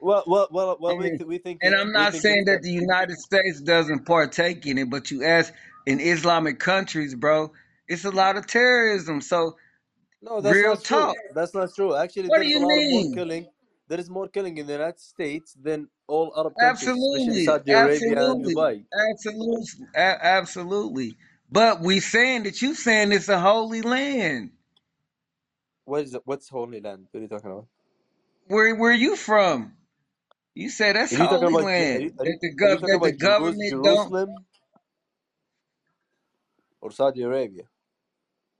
Well, we think. And I'm not saying that the United States doesn't partake in it, but you ask in Islamic countries, bro, it's a lot of terrorism. So, no, that's real talk. True. That's not true. Actually, what do you mean? There is more killing in the United States than all Arab countries, especially Saudi Arabia and Dubai. Absolutely. But we saying that you saying it's a holy land. What is it? What's holy land? What are you talking about? Where are you from? You said that's holy land. That the government Jerusalem don't. Or Saudi Arabia.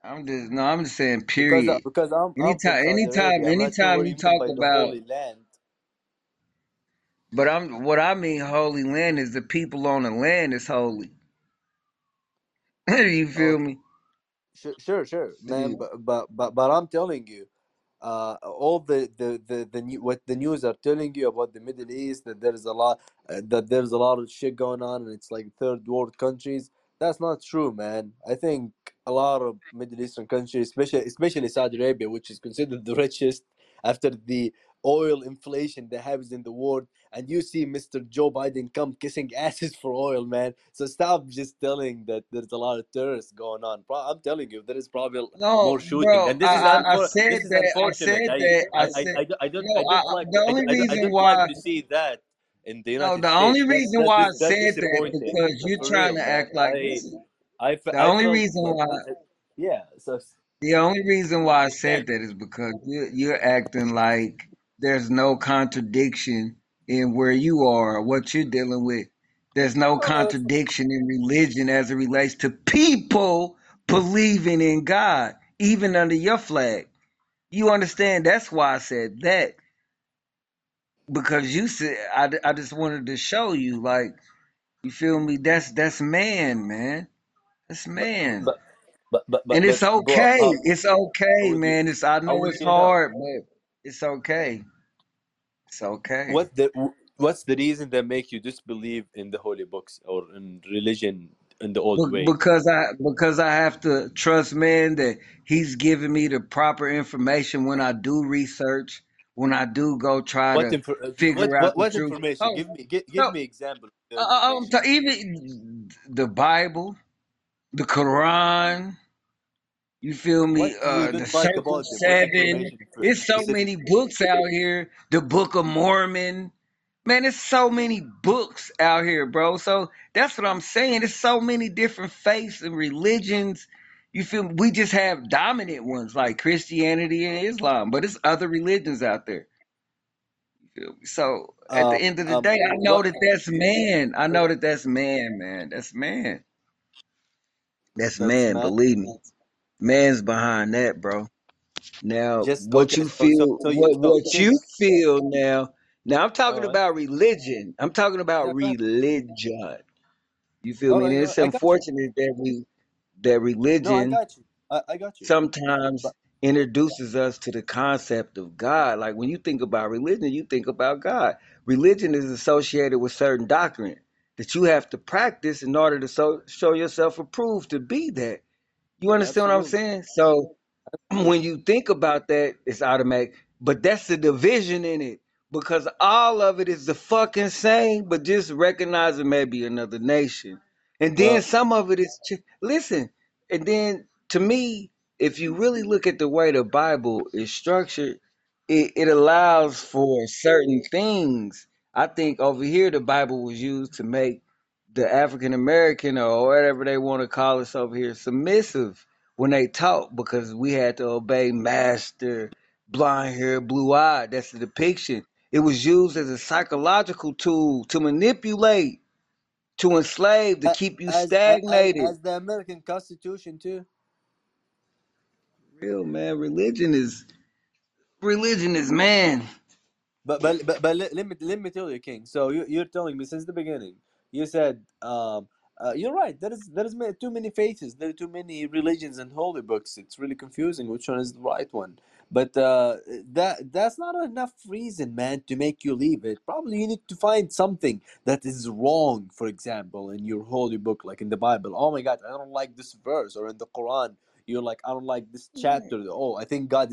I'm just saying. Period. Because I'm anytime you talk about holy land. But what I mean holy land is the people on the land is holy. You feel me? Sure, man. Yeah. But I'm telling you, all the what the news are telling you about the Middle East, that there is a lot of shit going on, and it's like third world countries. That's not true, man. I think a lot of Middle Eastern countries, especially Saudi Arabia, which is considered the richest after the oil inflation that happens in the world, and you see Mr. Joe Biden come kissing asses for oil, man. So stop just telling that there's a lot of terrorists going on. I'm telling you, there is probably more shooting. Bro, and this is unfortunate. I don't like to see that. The only reason why I said that because you're trying to act like this. The only reason why I said that is because you're acting like there's no contradiction in where you are or what you're dealing with. There's no contradiction in religion as it relates to people believing in God, even under your flag. You understand? That's why I said that. Because you said, I just wanted to show you, like, you feel me? That's man. That's man. But and it's okay. It's okay, man. I know it's hard, but it's okay. It's okay. What's the reason that make you disbelieve in the holy books or in religion in the old way? Because I have to trust man that he's giving me the proper information when I do research. When I do go try to figure out the truth. What information? Give me example. Even the Bible, the Quran. You feel me? The Circle of Seven. There's so many books out here. The Book of Mormon. Man, there's so many books out here, bro. So that's what I'm saying. There's so many different faiths and religions. You feel me? We just have dominant ones like Christianity and Islam, but it's other religions out there. You feel me? So at the end of the day, I know that that's man. I know that that's man, man. That's man. That's man. Believe me, man's behind that, bro. Now, what you feel now? Now I'm talking about religion. I'm talking about religion. You feel me? It's unfortunate that that religion sometimes introduces us to the concept of God. Like when you think about religion, you think about God. Religion is associated with certain doctrine that you have to practice in order to show yourself approved to be that. You understand what I'm saying? So when you think about that, it's automatic. But that's the division in it because all of it is the fucking same, but just recognize it may be another nation. And then some of it is, listen, and then to me, if you really look at the way the Bible is structured, it allows for certain things. I think over here, the Bible was used to make the African American or whatever they want to call us over here submissive when they talk because we had to obey master, blonde hair, blue eye. That's the depiction. It was used as a psychological tool to manipulate. To enslave, to keep you stagnated. As the American Constitution too. Real man, religion is man. But let me tell you, King. So you're telling me since the beginning. You said You're right. There is too many faiths. There are too many religions and holy books. It's really confusing which one is the right one. But that's not enough reason, man, to make you leave it. Probably you need to find something that is wrong, for example, in your holy book, like in the Bible. Oh my God, I don't like this verse. Or in the Quran, you're like, I don't like this chapter. Right. Oh, I think God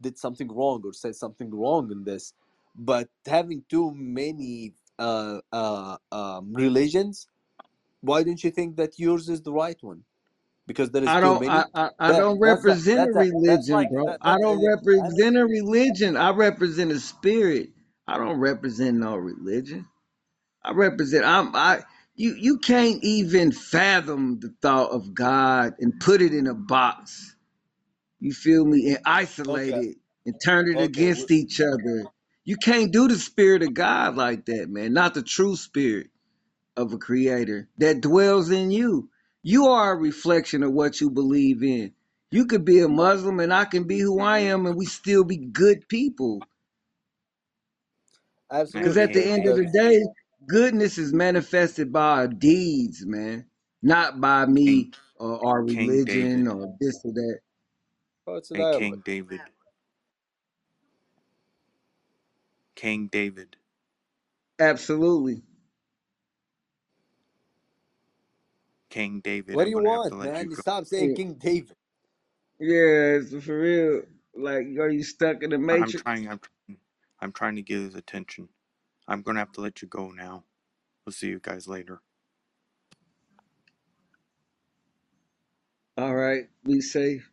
did something wrong or said something wrong in this. But having too many religions, why don't you think that yours is the right one? Because there is too many. I don't represent a religion, bro. I don't represent a religion. I represent a spirit. I don't represent no religion. I represent. You can't even fathom the thought of God and put it in a box. You feel me? And isolate it and turn it against each other. You can't do the spirit of God like that, man. Not the true spirit of a creator that dwells in you. You are a reflection of what you believe in. You could be a Muslim and I can be who I am and we still be good people. Absolutely. Because at the end of the day, goodness is manifested by our deeds, man. Not by me or our religion or this or that. Oh, it's hey, King David. King David. Absolutely. King David. What do you want, man? You stop saying King David. Yeah, it's for real. Like, are you stuck in the matrix? I'm trying to get his attention. I'm gonna have to let you go now. We'll see you guys later. All right, be safe.